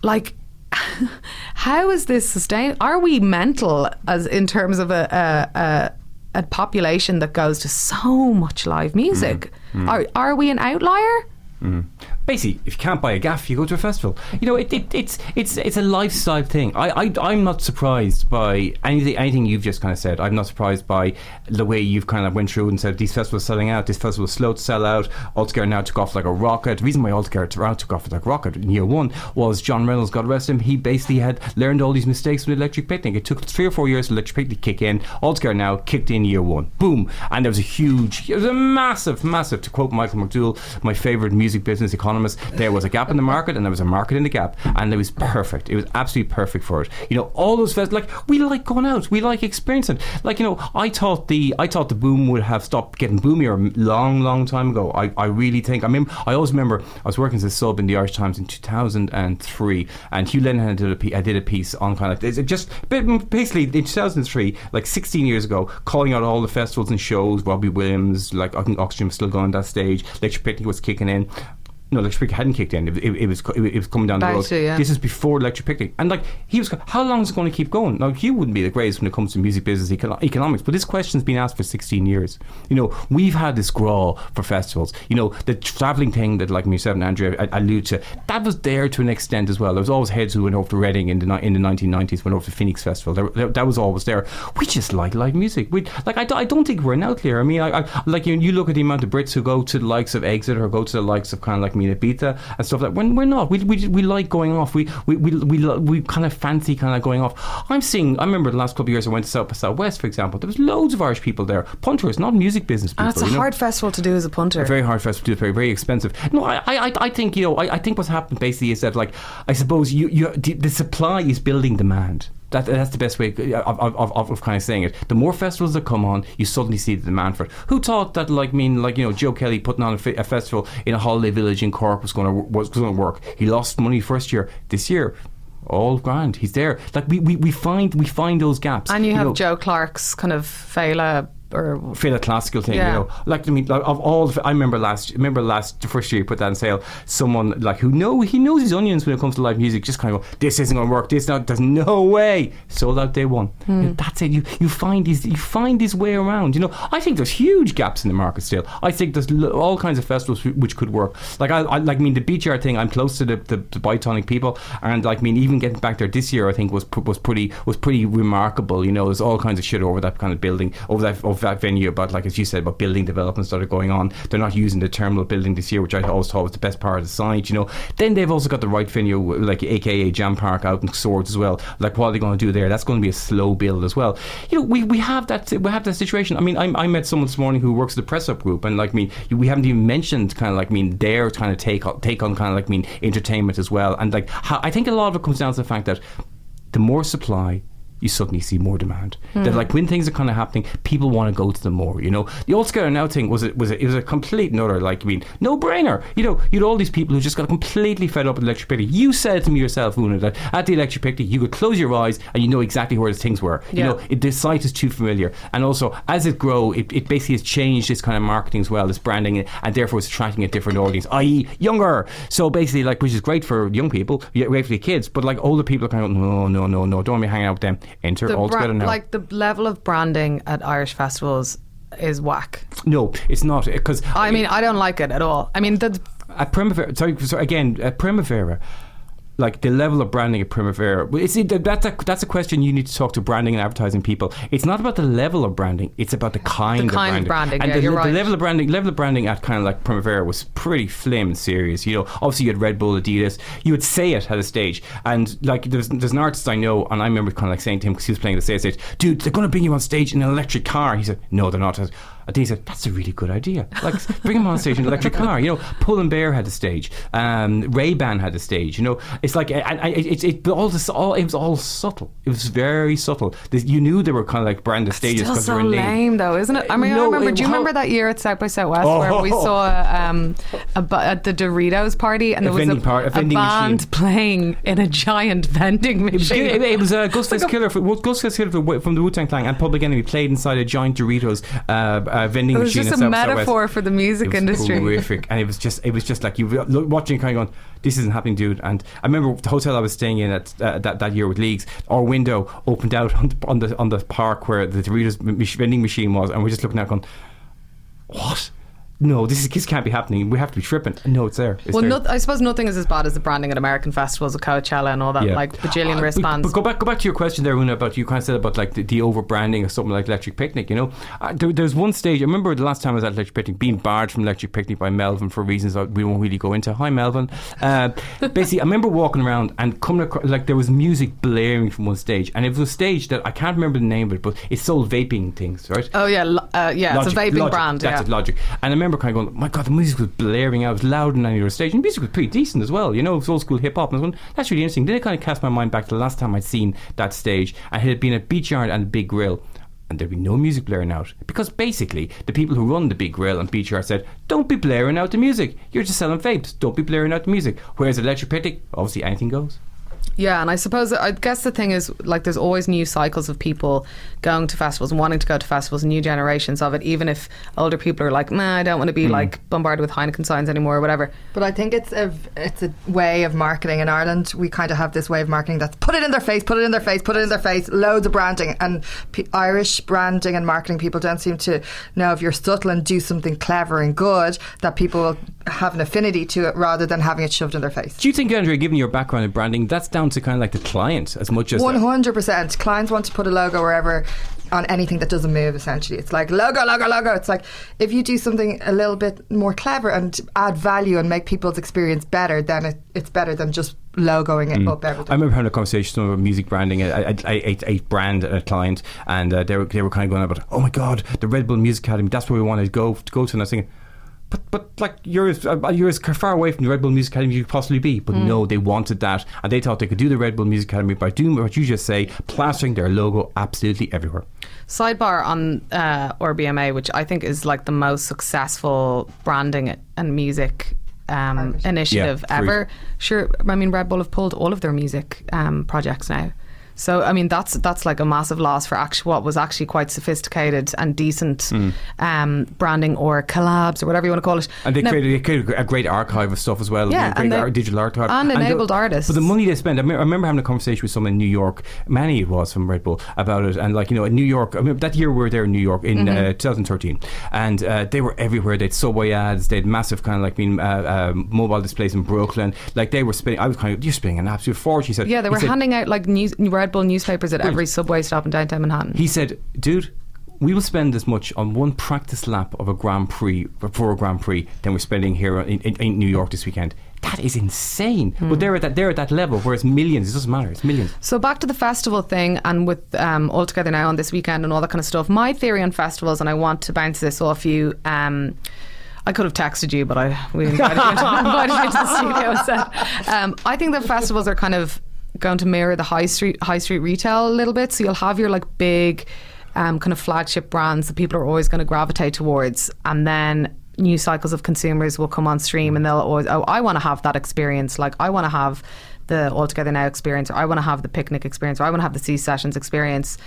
Like, how is this sustained? Are we mental as in terms of a a, a, a population that goes to so much live music? Mm. Mm. Are are we an outlier? Mm. Basically, if you can't buy a gaff, you go to a festival. You know, it, it, it's it's it's a lifestyle thing. I, I, I'm not surprised by anything, anything you've just kind of said. I'm not surprised by the way you've kind of went through and said these festivals selling out, this festival is slow to sell out, All Together Now took off like a rocket. The reason why All Together Now took off like a rocket in year one was John Reynolds, God rest him, he basically had learned all these mistakes with Electric Picnic. It took three or four years for Electric Picnic to kick in. All Together Now kicked in year one. Boom. And there was a huge, it was a massive, massive, to quote Michael McDougall, my favourite music business economist, there was a gap in the market and there was a market in the gap, and it was perfect. It was absolutely perfect for it. You know, all those festivals, like, we like going out, we like experiencing. Like, you know, I thought the I thought the boom would have stopped getting boomier a long, long time ago. I, I really think I mean, I always remember I was working as a sub in the Irish Times in two thousand three, and Hugh Lennon did a, I did a piece on kind of it just basically in two thousand three, like sixteen years ago, calling out all the festivals and shows. Robbie Williams, like, I think Oxygen was still going on that stage. Electric Picnic was kicking in. No, Electric Picnic hadn't kicked in. It, it, it was it was coming down the Back road. To, yeah. This is before Electric Picnic, and like he was, how long is it going to keep going? Now, Hugh wouldn't be the greatest when it comes to music business eco- economics, but this question's been asked for sixteen years. You know, we've had this growl for festivals. You know, the travelling thing that, like myself and Andrea alluded to, that was there to an extent as well. There was always heads who went over to Reading in the in the nineteen nineties, went over to Phoenix Festival. There, there, that was always there. We just like live music. We like I, I don't think we're an outlier. I mean, I, I, like you, you look at the amount of Brits who go to the likes of Exit or go to the likes of kind of like me. Ibiza and stuff like that. When we're not, we we we like going off. We we we we, we kind of fancy kind of going off. I'm seeing. I remember the last couple of years I went to South Southwest, for example. There was loads of Irish people there. Punters, not music business people. And it's a you hard know? festival to do as a punter. A very hard festival to do. Very very expensive. No, I I I think you know. I, I think what's happened basically is that, like, I suppose you you the supply is building demand. That, that's the best way of, of, of, of kind of saying it. The more festivals that come on, you suddenly see the demand for it. Who thought that, like, I mean, like, you know, Joe Kelly putting on a, f- a festival in a holiday village in Cork was going to was going to work? He lost money first year. This year, all grand. He's there. Like, we, we, we find we find those gaps. And you, you have know, Joe Clark's kind of Fela. Or feel a classical thing, yeah. You know. Like I mean, like, of all, the, I remember last, remember last the first year you put that on sale. Someone like who know he knows his onions when it comes to live music. Just kind of go, this isn't going to work. This not. There's no way. Sold out day one. Mm. You know, that's it. You you find these you find this way around. You know, I think there's huge gaps in the market still. I think there's lo- all kinds of festivals which could work. Like I, I like I mean the beach yard thing. I'm close to the the, the Bytonic people, and like I mean even getting back there this year, I think was was pretty was pretty remarkable. You know, there's all kinds of shit over that kind of building over that over. that venue about, like, as you said, about building developments that are going on. They're not using the terminal building this year, which I always thought was the best part of the site, you know. Then they've also got the right venue, like aka Jam Park out in Swords as well. Like, what are they going to do there? That's going to be a slow build as well. You know, we, we have that we have that situation. I mean, I, I met someone this morning who works at the press up group, and like I mean, we haven't even mentioned kind of like I mean their kind of take on, take on kind of like I mean entertainment as well. And like how, I think a lot of it comes down to the fact that the more supply, you suddenly see more demand. Mm. That, like, when things are kind of happening, people want to go to them more. You know, the All Together Now thing was it was a, it was a complete and utter, like I mean, no brainer. You know, you had all these people who just got completely fed up with Electric Picnic. You said to me yourself, Una, that at the Electric Picnic you could close your eyes and you know exactly where the things were. Yeah. You know, it, this site is too familiar. And also, as it grow, it, it basically has changed its kind of marketing as well, its branding, and therefore it's attracting a different audience, that is, younger. So basically, like, which is great for young people, great for the kids, but like older people are kind of no, no, no, no, don't want me hanging out with them. Enter the all bra- together now. Like, the level of branding at Irish festivals is whack. No, it's not. Because I mean, it, I don't like it at all. I mean, the at Primavera. Sorry, so again, at Primavera. Like the level of branding at Primavera, it's, it, that's, a, that's a question you need to talk to branding and advertising people. It's not about the level of branding; it's about the kind, the of, kind branding. of branding. And yeah, the, you're the right. level of branding, level of branding at kind of like Primavera was pretty flim and serious. You know, obviously you had Red Bull, Adidas. You would say it at a stage, and like there's there's an artist I know, and I remember kind of like saying to him because he was playing at the stage, "Dude, they're going to bring you on stage in an electric car." And he said, "No, they're not." I said, Dean said, that's a really good idea. Like, bring him on stage in an electric car. You know, Pull and Bear had a stage. Um, Ray-Ban had a stage. You know, it's like, and it, it, it all this, all it was all subtle. It was very subtle. This, you knew they were kind of like branded stages because they were named. Still so lame, though, isn't it? I mean, no, I remember. It, do you how, remember that year at South by Southwest oh, where we saw um, a, at the Doritos party and there a was a, part, a, a band machine. playing in a giant vending machine? It, it, it was uh, Ghostface like Killer, Ghostface Killer from the Wu-Tang Clan and Public Enemy played inside a giant Doritos. Uh, Uh, vending machine. It was just a metaphor for the music industry. It was horrific, and it was just, it was just like you were watching, kind of going, "This isn't happening, dude." And I remember the hotel I was staying in at uh, that that year with Leagues. Our window opened out on the on the, on the park where the Doritos vending machine was, and we're just looking out, going, "What? No, this, is, this can't be happening. We have to be tripping." No, it's there. It's well, there. No, I suppose nothing is as bad as the branding at American festivals, at Coachella and all that, yeah. like bajillion uh, wristbands. But, but go back, go back to your question there, Una, about you kind of said about like the, the over branding of something like Electric Picnic. You know, uh, there, there's one stage. I remember the last time I was at Electric Picnic being barred from Electric Picnic by Melvin for reasons that we won't really go into. Hi, Melvin. Uh, basically, I remember walking around and coming across like there was music blaring from one stage, and it was a stage that I can't remember the name of it, but it sold vaping things, right? Oh yeah, uh, yeah, Logic, it's a vaping Logic, brand. That's yeah. it, Logic. And I remember. Kind of going, my God, the music was blaring out. It was louder than any other stage. And the music was pretty decent as well. You know, it was old school hip hop. And I was going, that's really interesting. Then it kind of cast my mind back to the last time I'd seen that stage. And it had been at Beach Yard and Big Grill. And there'd be no music blaring out. Because basically, the people who run the Big Grill and Beach Yard said, don't be blaring out the music. You're just selling vapes. Don't be blaring out the music. Whereas Electric Picnic, obviously anything goes. Yeah, and I suppose, I guess the thing is, like, there's always new cycles of people going to festivals and wanting to go to festivals, new generations of it, even if older people are like, nah, I don't want to be, mm. like, bombarded with Heineken signs anymore or whatever. But I think it's a, it's a way of marketing in Ireland. We kind of have this way of marketing that's put it in their face, put it in their face, put it in their face, loads of branding. And P- Irish branding and marketing people don't seem to know if you're subtle and do something clever and good, that people will have an affinity to it rather than having it shoved in their face. Do you think, Andrea, given your background in branding, that's down to kind of like the client as much as one hundred percent. Clients want to put a logo wherever on anything that doesn't move, essentially. It's like logo, logo, logo. It's like if you do something a little bit more clever and add value and make people's experience better, then it, it's better than just logoing it mm. up everything. I remember having a conversation about music branding. I, I, I ate a brand at a client and uh, they, were, they were kind of going about, oh my God, the Red Bull Music Academy, that's where we want to go, to go to. And I was thinking, But, but like, you're as, you're as far away from the Red Bull Music Academy as you could possibly be. But mm. no, they wanted that. And they thought they could do the Red Bull Music Academy by doing what you just say, plastering their logo absolutely everywhere. Sidebar on uh, Or B M A, which I think is like the most successful branding and music um, initiative yeah, ever. Sure, I mean, Red Bull have pulled all of their music um, projects now. So, I mean, that's that's like a massive loss for actually what was actually quite sophisticated and decent mm. um, branding or collabs or whatever you want to call it. And they, now, created, they created a great archive of stuff as well. Yeah, a great ar- digital archive. And, and enabled the, artists. But the money they spent, I, me- I remember having a conversation with someone in New York, Manny it was from Red Bull, about it. And like, you know, in New York, I mean, that year we were there in New York in mm-hmm. uh, twenty thirteen. And uh, they were everywhere. They had subway ads. They had massive kind of like I mean, uh, uh, mobile displays in Brooklyn. Like they were spending, I was kind of, you're spending an absolute fortune. He said, yeah, they were said, handing out like news. Red Bull newspapers at every subway stop in downtown Manhattan. He said, dude, we will spend as much on one practice lap of a Grand Prix, for a Grand Prix, than we're spending here in, in, in New York this weekend. That is insane. Mm. But they're at that they're at that level where it's millions. It doesn't matter. It's millions. So back to the festival thing and with um, All Together Now on this weekend and all that kind of stuff. My theory on festivals, and I want to bounce this off you, um... I could have texted you, but I we invited you to, invited you to the studio. So, um, I think that festivals are kind of going to mirror the high street high street retail a little bit. So you'll have your like big um, kind of flagship brands that people are always going to gravitate towards, and then new cycles of consumers will come on stream and they'll always, oh, I want to have that experience. Like I want to have the All Together Now experience, or I want to have the picnic experience, or I want to have the Sea Sessions experience.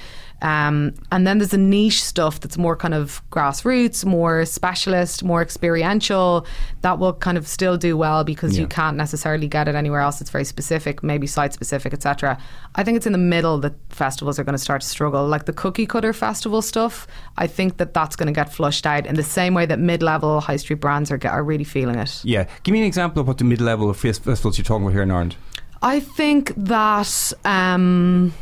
Um, and then there's the niche stuff that's more kind of grassroots, more specialist, more experiential, that will kind of still do well because yeah. you can't necessarily get it anywhere else. It's very specific, maybe site specific, et cetera. I think it's in the middle that festivals are going to start to struggle. Like the cookie cutter festival stuff, I think that that's going to get flushed out in the same way that mid-level high street brands are, are really feeling it. Yeah. Give me an example of what the mid-level of festivals you're talking about here in Ireland. I think that... Um,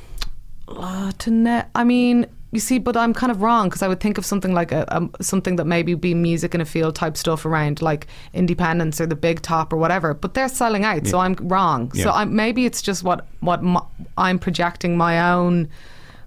Uh, to ne- I mean, you see, but I'm kind of wrong because I would think of something like a, a something that maybe be music in a field type stuff around like Independence or the Big Top or whatever. But they're selling out, yeah. so I'm wrong. Yeah. So I'm, maybe it's just what what my, I'm projecting my own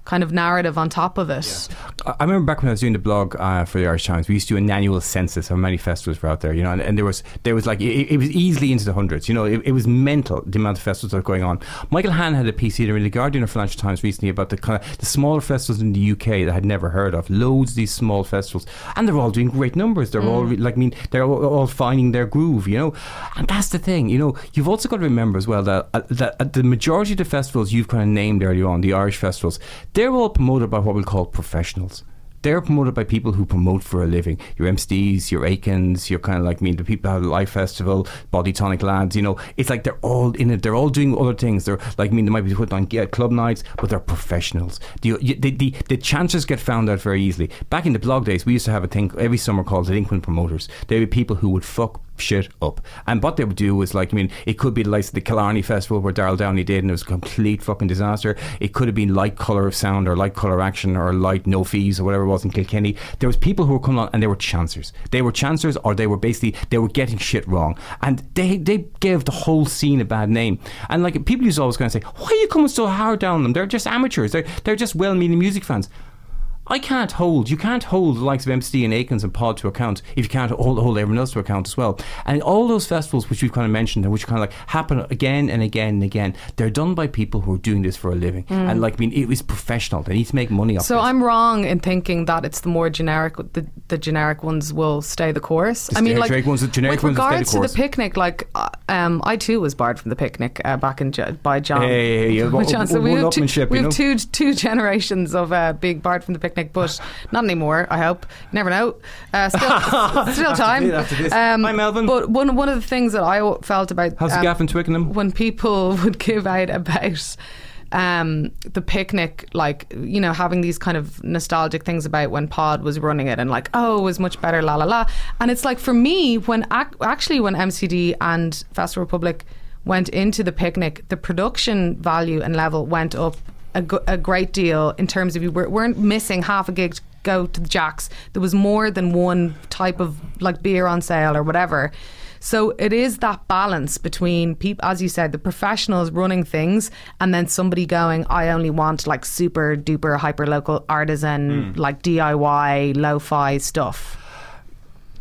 kind of narrative on top of it. Yeah. I remember back when I was doing the blog uh, for the Irish Times, we used to do an annual census of many festivals were out there, you know, and, and there was there was like, it, it was easily into the hundreds, you know, it, it was mental, the amount of festivals that were going on. Michael Hann had a piece either in The Guardian or Financial Times recently about the kind of the smaller festivals in the U K that I'd never heard of, loads of these small festivals, and they're all doing great numbers. They're mm. all, like, I mean, they're all, all finding their groove, you know, and that's the thing, you know, you've also got to remember as well that, uh, that uh, the majority of the festivals you've kind of named earlier on, the Irish festivals, they're all promoted by what we call professionals. They're promoted by people who promote for a living. Your M C Ds, your Aikens, your kind of like, I mean, the people at the Life Festival, Body Tonic lads, you know, it's like they're all in it. They're all doing other things. They're like, I mean, they might be putting on club nights, but they're professionals. The, the, the, the chances get found out very easily. Back in the blog days, we used to have a thing every summer called delinquent promoters. They were people who would fuck shit up, and what they would do was, like, I mean, it could be the likes of the Killarney Festival where Daryl Downey did and it was a complete fucking disaster. It could have been Light Colour of Sound or Light Colour Action or Light No Fees or whatever it was in Kilkenny. There was people who were coming on and they were chancers they were chancers or they were basically they were getting shit wrong, and they they gave the whole scene a bad name. And like, people used to always kind of say, why are you coming so hard down on them? They're just amateurs, they're, they're just well-meaning music fans. I can't hold, you can't hold the likes of M C D and Aikens and Pod to account if you can't hold, hold everyone else to account as well. And all those festivals which we've kind of mentioned and which kind of like happen again and again and again, they're done by people who are doing this for a living. Mm. And like, I mean, it was professional. They need to make money off so this. I'm wrong in thinking that it's the more generic, the, the generic ones will stay the course. The I mean, like, ones, the generic with regards ones will stay the course. To the picnic, like, um, I too was barred from the picnic uh, back in by John. Hey, yeah, yeah, yeah. John. So we have, two, ship, we have two, two generations of uh, being barred from the picnic. But not anymore, I hope. You never know. Uh, still, still time. Um, Hi, Melvin. But one one of the things that I felt about how's um, the gaff in Twickenham when people would give out about um, the picnic, like, you know, having these kind of nostalgic things about when Pod was running it and like, oh, it was much better, la la la. And it's like, for me, when ac- actually when M C D and Festival Republic went into the picnic, the production value and level went up A, g- a great deal in terms of you were, weren't missing half a gig to go to the Jacks. There was more than one type of like beer on sale or whatever. So it is that balance between people, as you said, the professionals running things, and then somebody going, I only want like super duper hyper local artisan mm. like D I Y lo-fi stuff.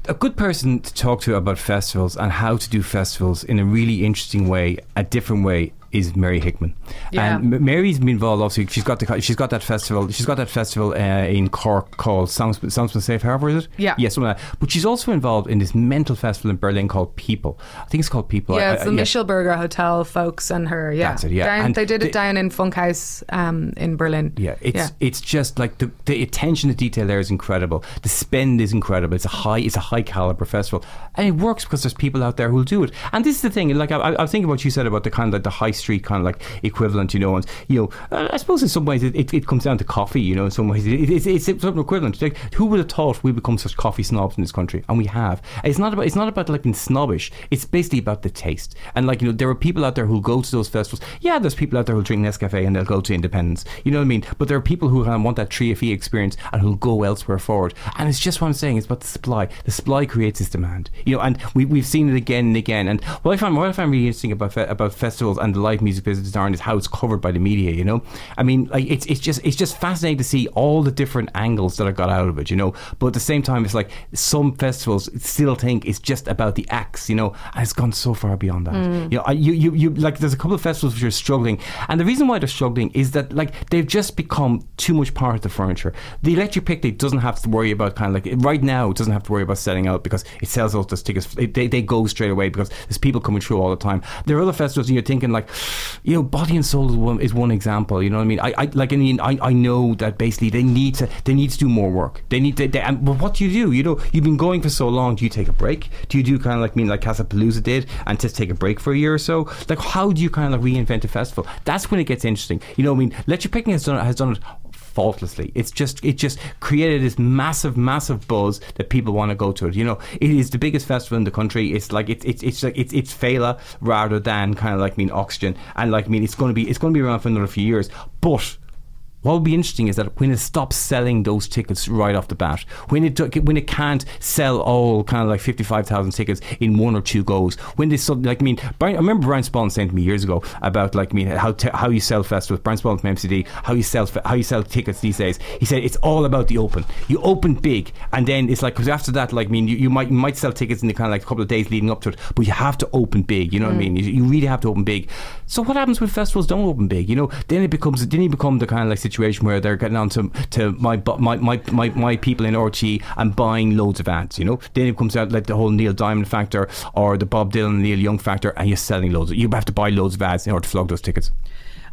A good person to talk to about festivals and how to do festivals in a really interesting way, a different way, is Mary Hickman. Yeah. And Mary's been involved, obviously. She's got the she's got that festival. She's got that festival uh, in Cork called Sounds Soundsman Safe Harbour, is it? Yeah. Yeah, something like that. But she's also involved in this mental festival in Berlin called People. I think it's called People. Yeah, I, it's I, the yeah. Michelberger Hotel folks and her. Yeah, that's it. Yeah, down, and they did it the, down in Funkhaus um, in Berlin. Yeah, it's yeah. it's just like the, the attention to detail there is incredible. The spend is incredible. It's a high it's a high caliber festival, and it works because there's people out there who'll do it. And this is the thing. Like I, I, I think about what you said about the kind of like the high street kind of like equivalent, you know, and you know, I suppose in some ways it, it, it comes down to coffee, you know, in some ways it, it, it's, it's something equivalent. Like, who would have thought we become such coffee snobs in this country? And we have. It's not about it's not about like being snobbish. It's basically about the taste. And like, you know, there are people out there who go to those festivals. Yeah, there's people out there who drink Nescafe and they'll go to Independence. You know what I mean? But there are people who um, want that three F E experience and who'll go elsewhere for it. And it's just what I'm saying. It's about the supply. The supply creates its demand. You know, and we we've seen it again and again. And what I find what I find really interesting about fe- about festivals and the live music business in Ireland is how it's covered by the media, you know. I mean, like, it's it's just it's just fascinating to see all the different angles that I got out of it, you know. But at the same time, it's like some festivals still think it's just about the acts, you know, and it's gone so far beyond that. Mm. You know, I, you, you you like there's a couple of festivals which are struggling, and the reason why they're struggling is that like they've just become too much part of the furniture. The Electric Picnic doesn't have to worry about kind of like right now it doesn't have to worry about selling out because it sells out those tickets. They they go straight away because there's people coming through all the time. There are other festivals, and you're thinking like. You know, Body and Soul is one, is one example. You know what I mean? I, I like. I mean, I, I know that basically they need to they need to do more work. They need to. They, and, but what do you do? You know, you've been going for so long. Do you take a break? Do you do kind of like I mean like Casapalooza did and just take a break for a year or so? Like, how do you kind of like reinvent a festival? That's when it gets interesting. You know, what I mean, Electric Picnic has done has done it. faultlessly. It's just it just created this massive, massive buzz that people want to go to it. You know, it is the biggest festival in the country. It's like it's it's it's like it's it's Fela rather than kind of like I mean Oxygen, and like I mean it's going to be it's going to be around for another few years, but. What would be interesting is that when it stops selling those tickets right off the bat, when it when it can't sell all kind of like fifty-five thousand tickets in one or two goes, when they suddenly, like, I mean, Brian, I remember Brian Spahn saying to me years ago about, like, I mean, how te- how you sell festivals. Brian Spahn from M C D, how you sell how you sell tickets these days. He said it's all about the open. You open big, and then it's like, because after that, like, I mean, you, you might you might sell tickets in the kind of like a couple of days leading up to it, but you have to open big. You know mm. what I mean? You, you really have to open big. So what happens when festivals don't open big? You know, then it becomes then you become the kind of like situation where they're getting on to, to my, my my my my people in R T E and buying loads of ads. You know, then it comes out like the whole Neil Diamond factor or the Bob Dylan Neil Young factor, and you're selling loads. You have to buy loads of ads in order to flog those tickets.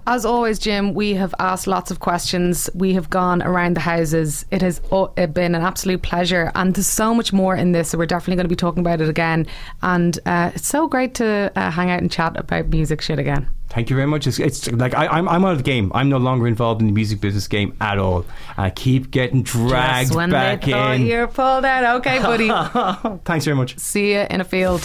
As always, Jim, we have asked lots of questions. We have gone around the houses. It has been an absolute pleasure, and there's so much more in this, so we're definitely going to be talking about it again. And uh, it's so great to uh, hang out and chat about music shit again. Thank you very much. It's, it's like I, I'm I'm out of the game. I'm no longer involved in the music business game at all. I keep getting dragged Just when back they thought in. You're pulled out, okay, buddy. Thanks very much. See you in a field.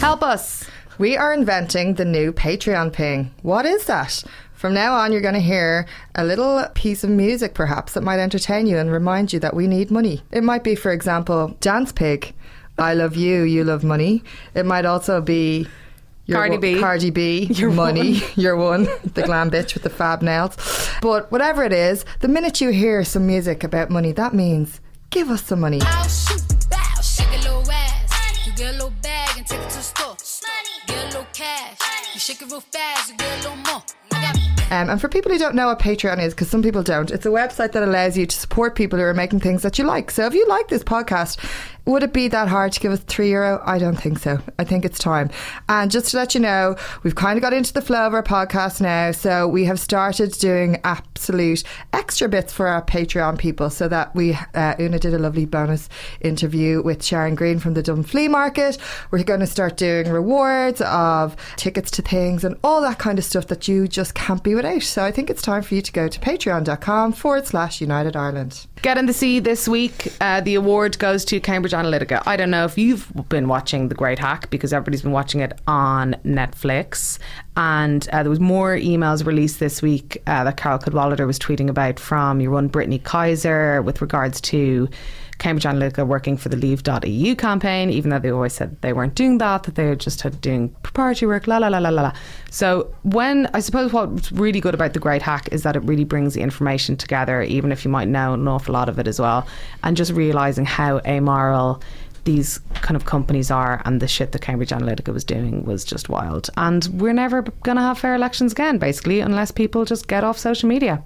Help us. We are inventing the new Patreon ping. What is that? From now on, you're going to hear a little piece of music, perhaps, that might entertain you and remind you that we need money. It might be, for example, Dance Pig. I love you, you love money. It might also be... Your Cardi one, B. Cardi B. Your money. One. Your one. The glam bitch with the fab nails. But whatever it is, the minute you hear some music about money, that means give us some money. I'll shoot, bow, shake a little ass. You get a little bag and take it to the store. Get a little cash. You shake it real fast, you get a little more. Um, and for people who don't know what Patreon is, because some people don't, it's a website that allows you to support people who are making things that you like. So if you like this podcast, would it be that hard to give us three euro? I don't think so. I think it's time. And just to let you know, we've kind of got into the flow of our podcast now. So we have started doing absolute extra bits for our Patreon people, so that we, uh, Una did a lovely bonus interview with Sharon Green from the Dublin Flea Market. We're going to start doing rewards of tickets to things and all that kind of stuff that you just can't be with. So I think it's time for you to go to patreon.com forward slash United Ireland. Get in the sea this week. Uh, the award goes to Cambridge Analytica. I don't know if you've been watching The Great Hack, because everybody's been watching it on Netflix. And uh, there was more emails released this week uh, that Carol Cadwallader was tweeting about from your own Brittany Kaiser with regards to Cambridge Analytica working for the leave dot e u campaign, even though they always said they weren't doing that, that they were just had doing preparatory work, la la la la la. So when, I suppose what's really good about The Great Hack is that it really brings the information together, even if you might know an awful lot of it as well, and just realising how amoral these kind of companies are, and the shit that Cambridge Analytica was doing was just wild. And we're never going to have fair elections again, basically, unless people just get off social media,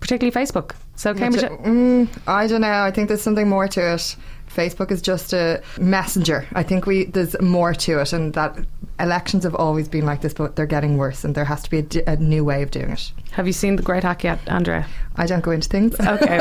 particularly Facebook. So Cambridge... Mm, I don't know. I think there's something more to it. Facebook is just a messenger. I think we there's more to it, and that elections have always been like this, but they're getting worse, and there has to be a, d- a new way of doing it. Have you seen The Great Hack yet, Andrea? I don't go into things. Okay.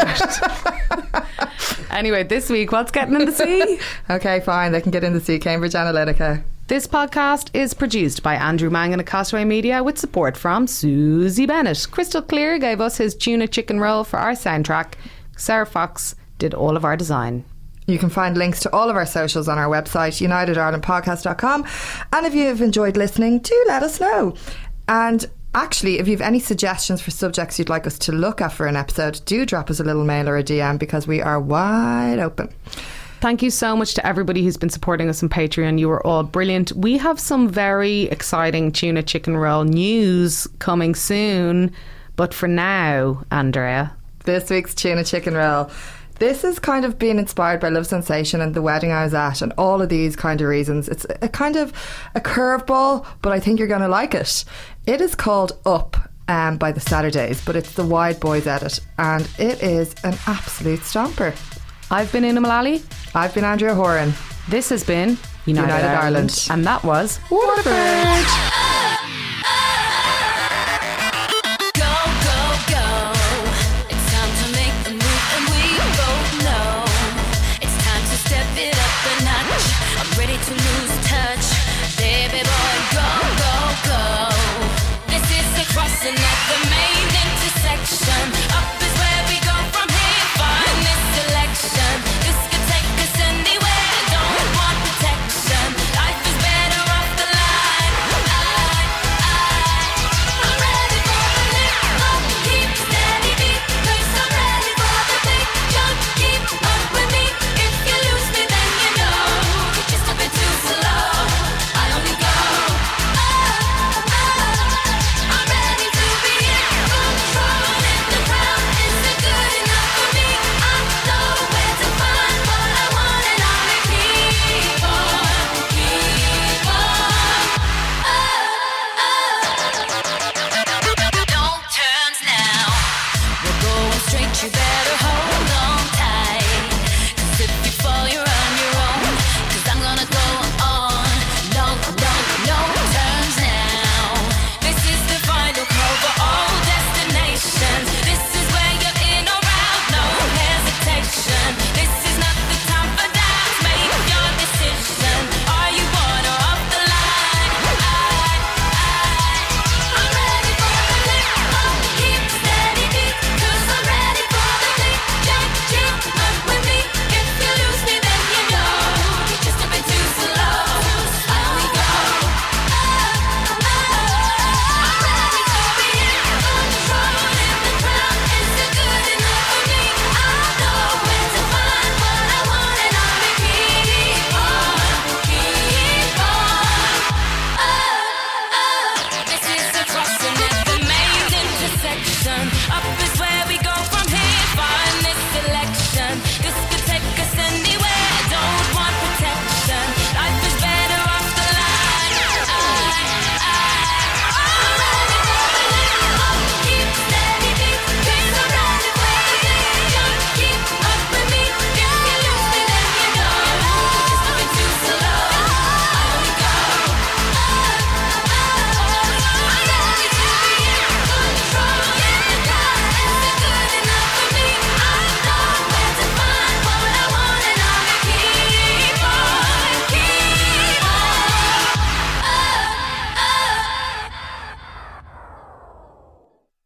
Anyway, this week, what's getting in the sea? Okay, fine. They can get in the sea. Cambridge Analytica. This podcast is produced by Andrew Mangan at Castaway Media, with support from Susie Bennett. Crystal Clear gave us his tuna chicken roll for our soundtrack. Sarah Fox did all of our design. You can find links to all of our socials on our website, united ireland podcast dot com. And if you have enjoyed listening, do let us know. And actually, if you have any suggestions for subjects you'd like us to look at for an episode, do drop us a little mail or a D M, because we are wide open. Thank you so much to everybody who's been supporting us on Patreon. You are all brilliant. We have some very exciting tuna chicken roll news coming soon. But for now, Andrea. This week's tuna chicken roll. This has kind of been inspired by Love Sensation and the wedding I was at and all of these kind of reasons. It's a kind of a curveball, but I think you're going to like it. It is called Up um, by the Saturdays, but it's the Wide Boys edit. And it is an absolute stomper. I've been Una Mullally. I've been Andrea Horan. This has been United, United Ireland. Ireland. And that was Waterford. Waterford. To lose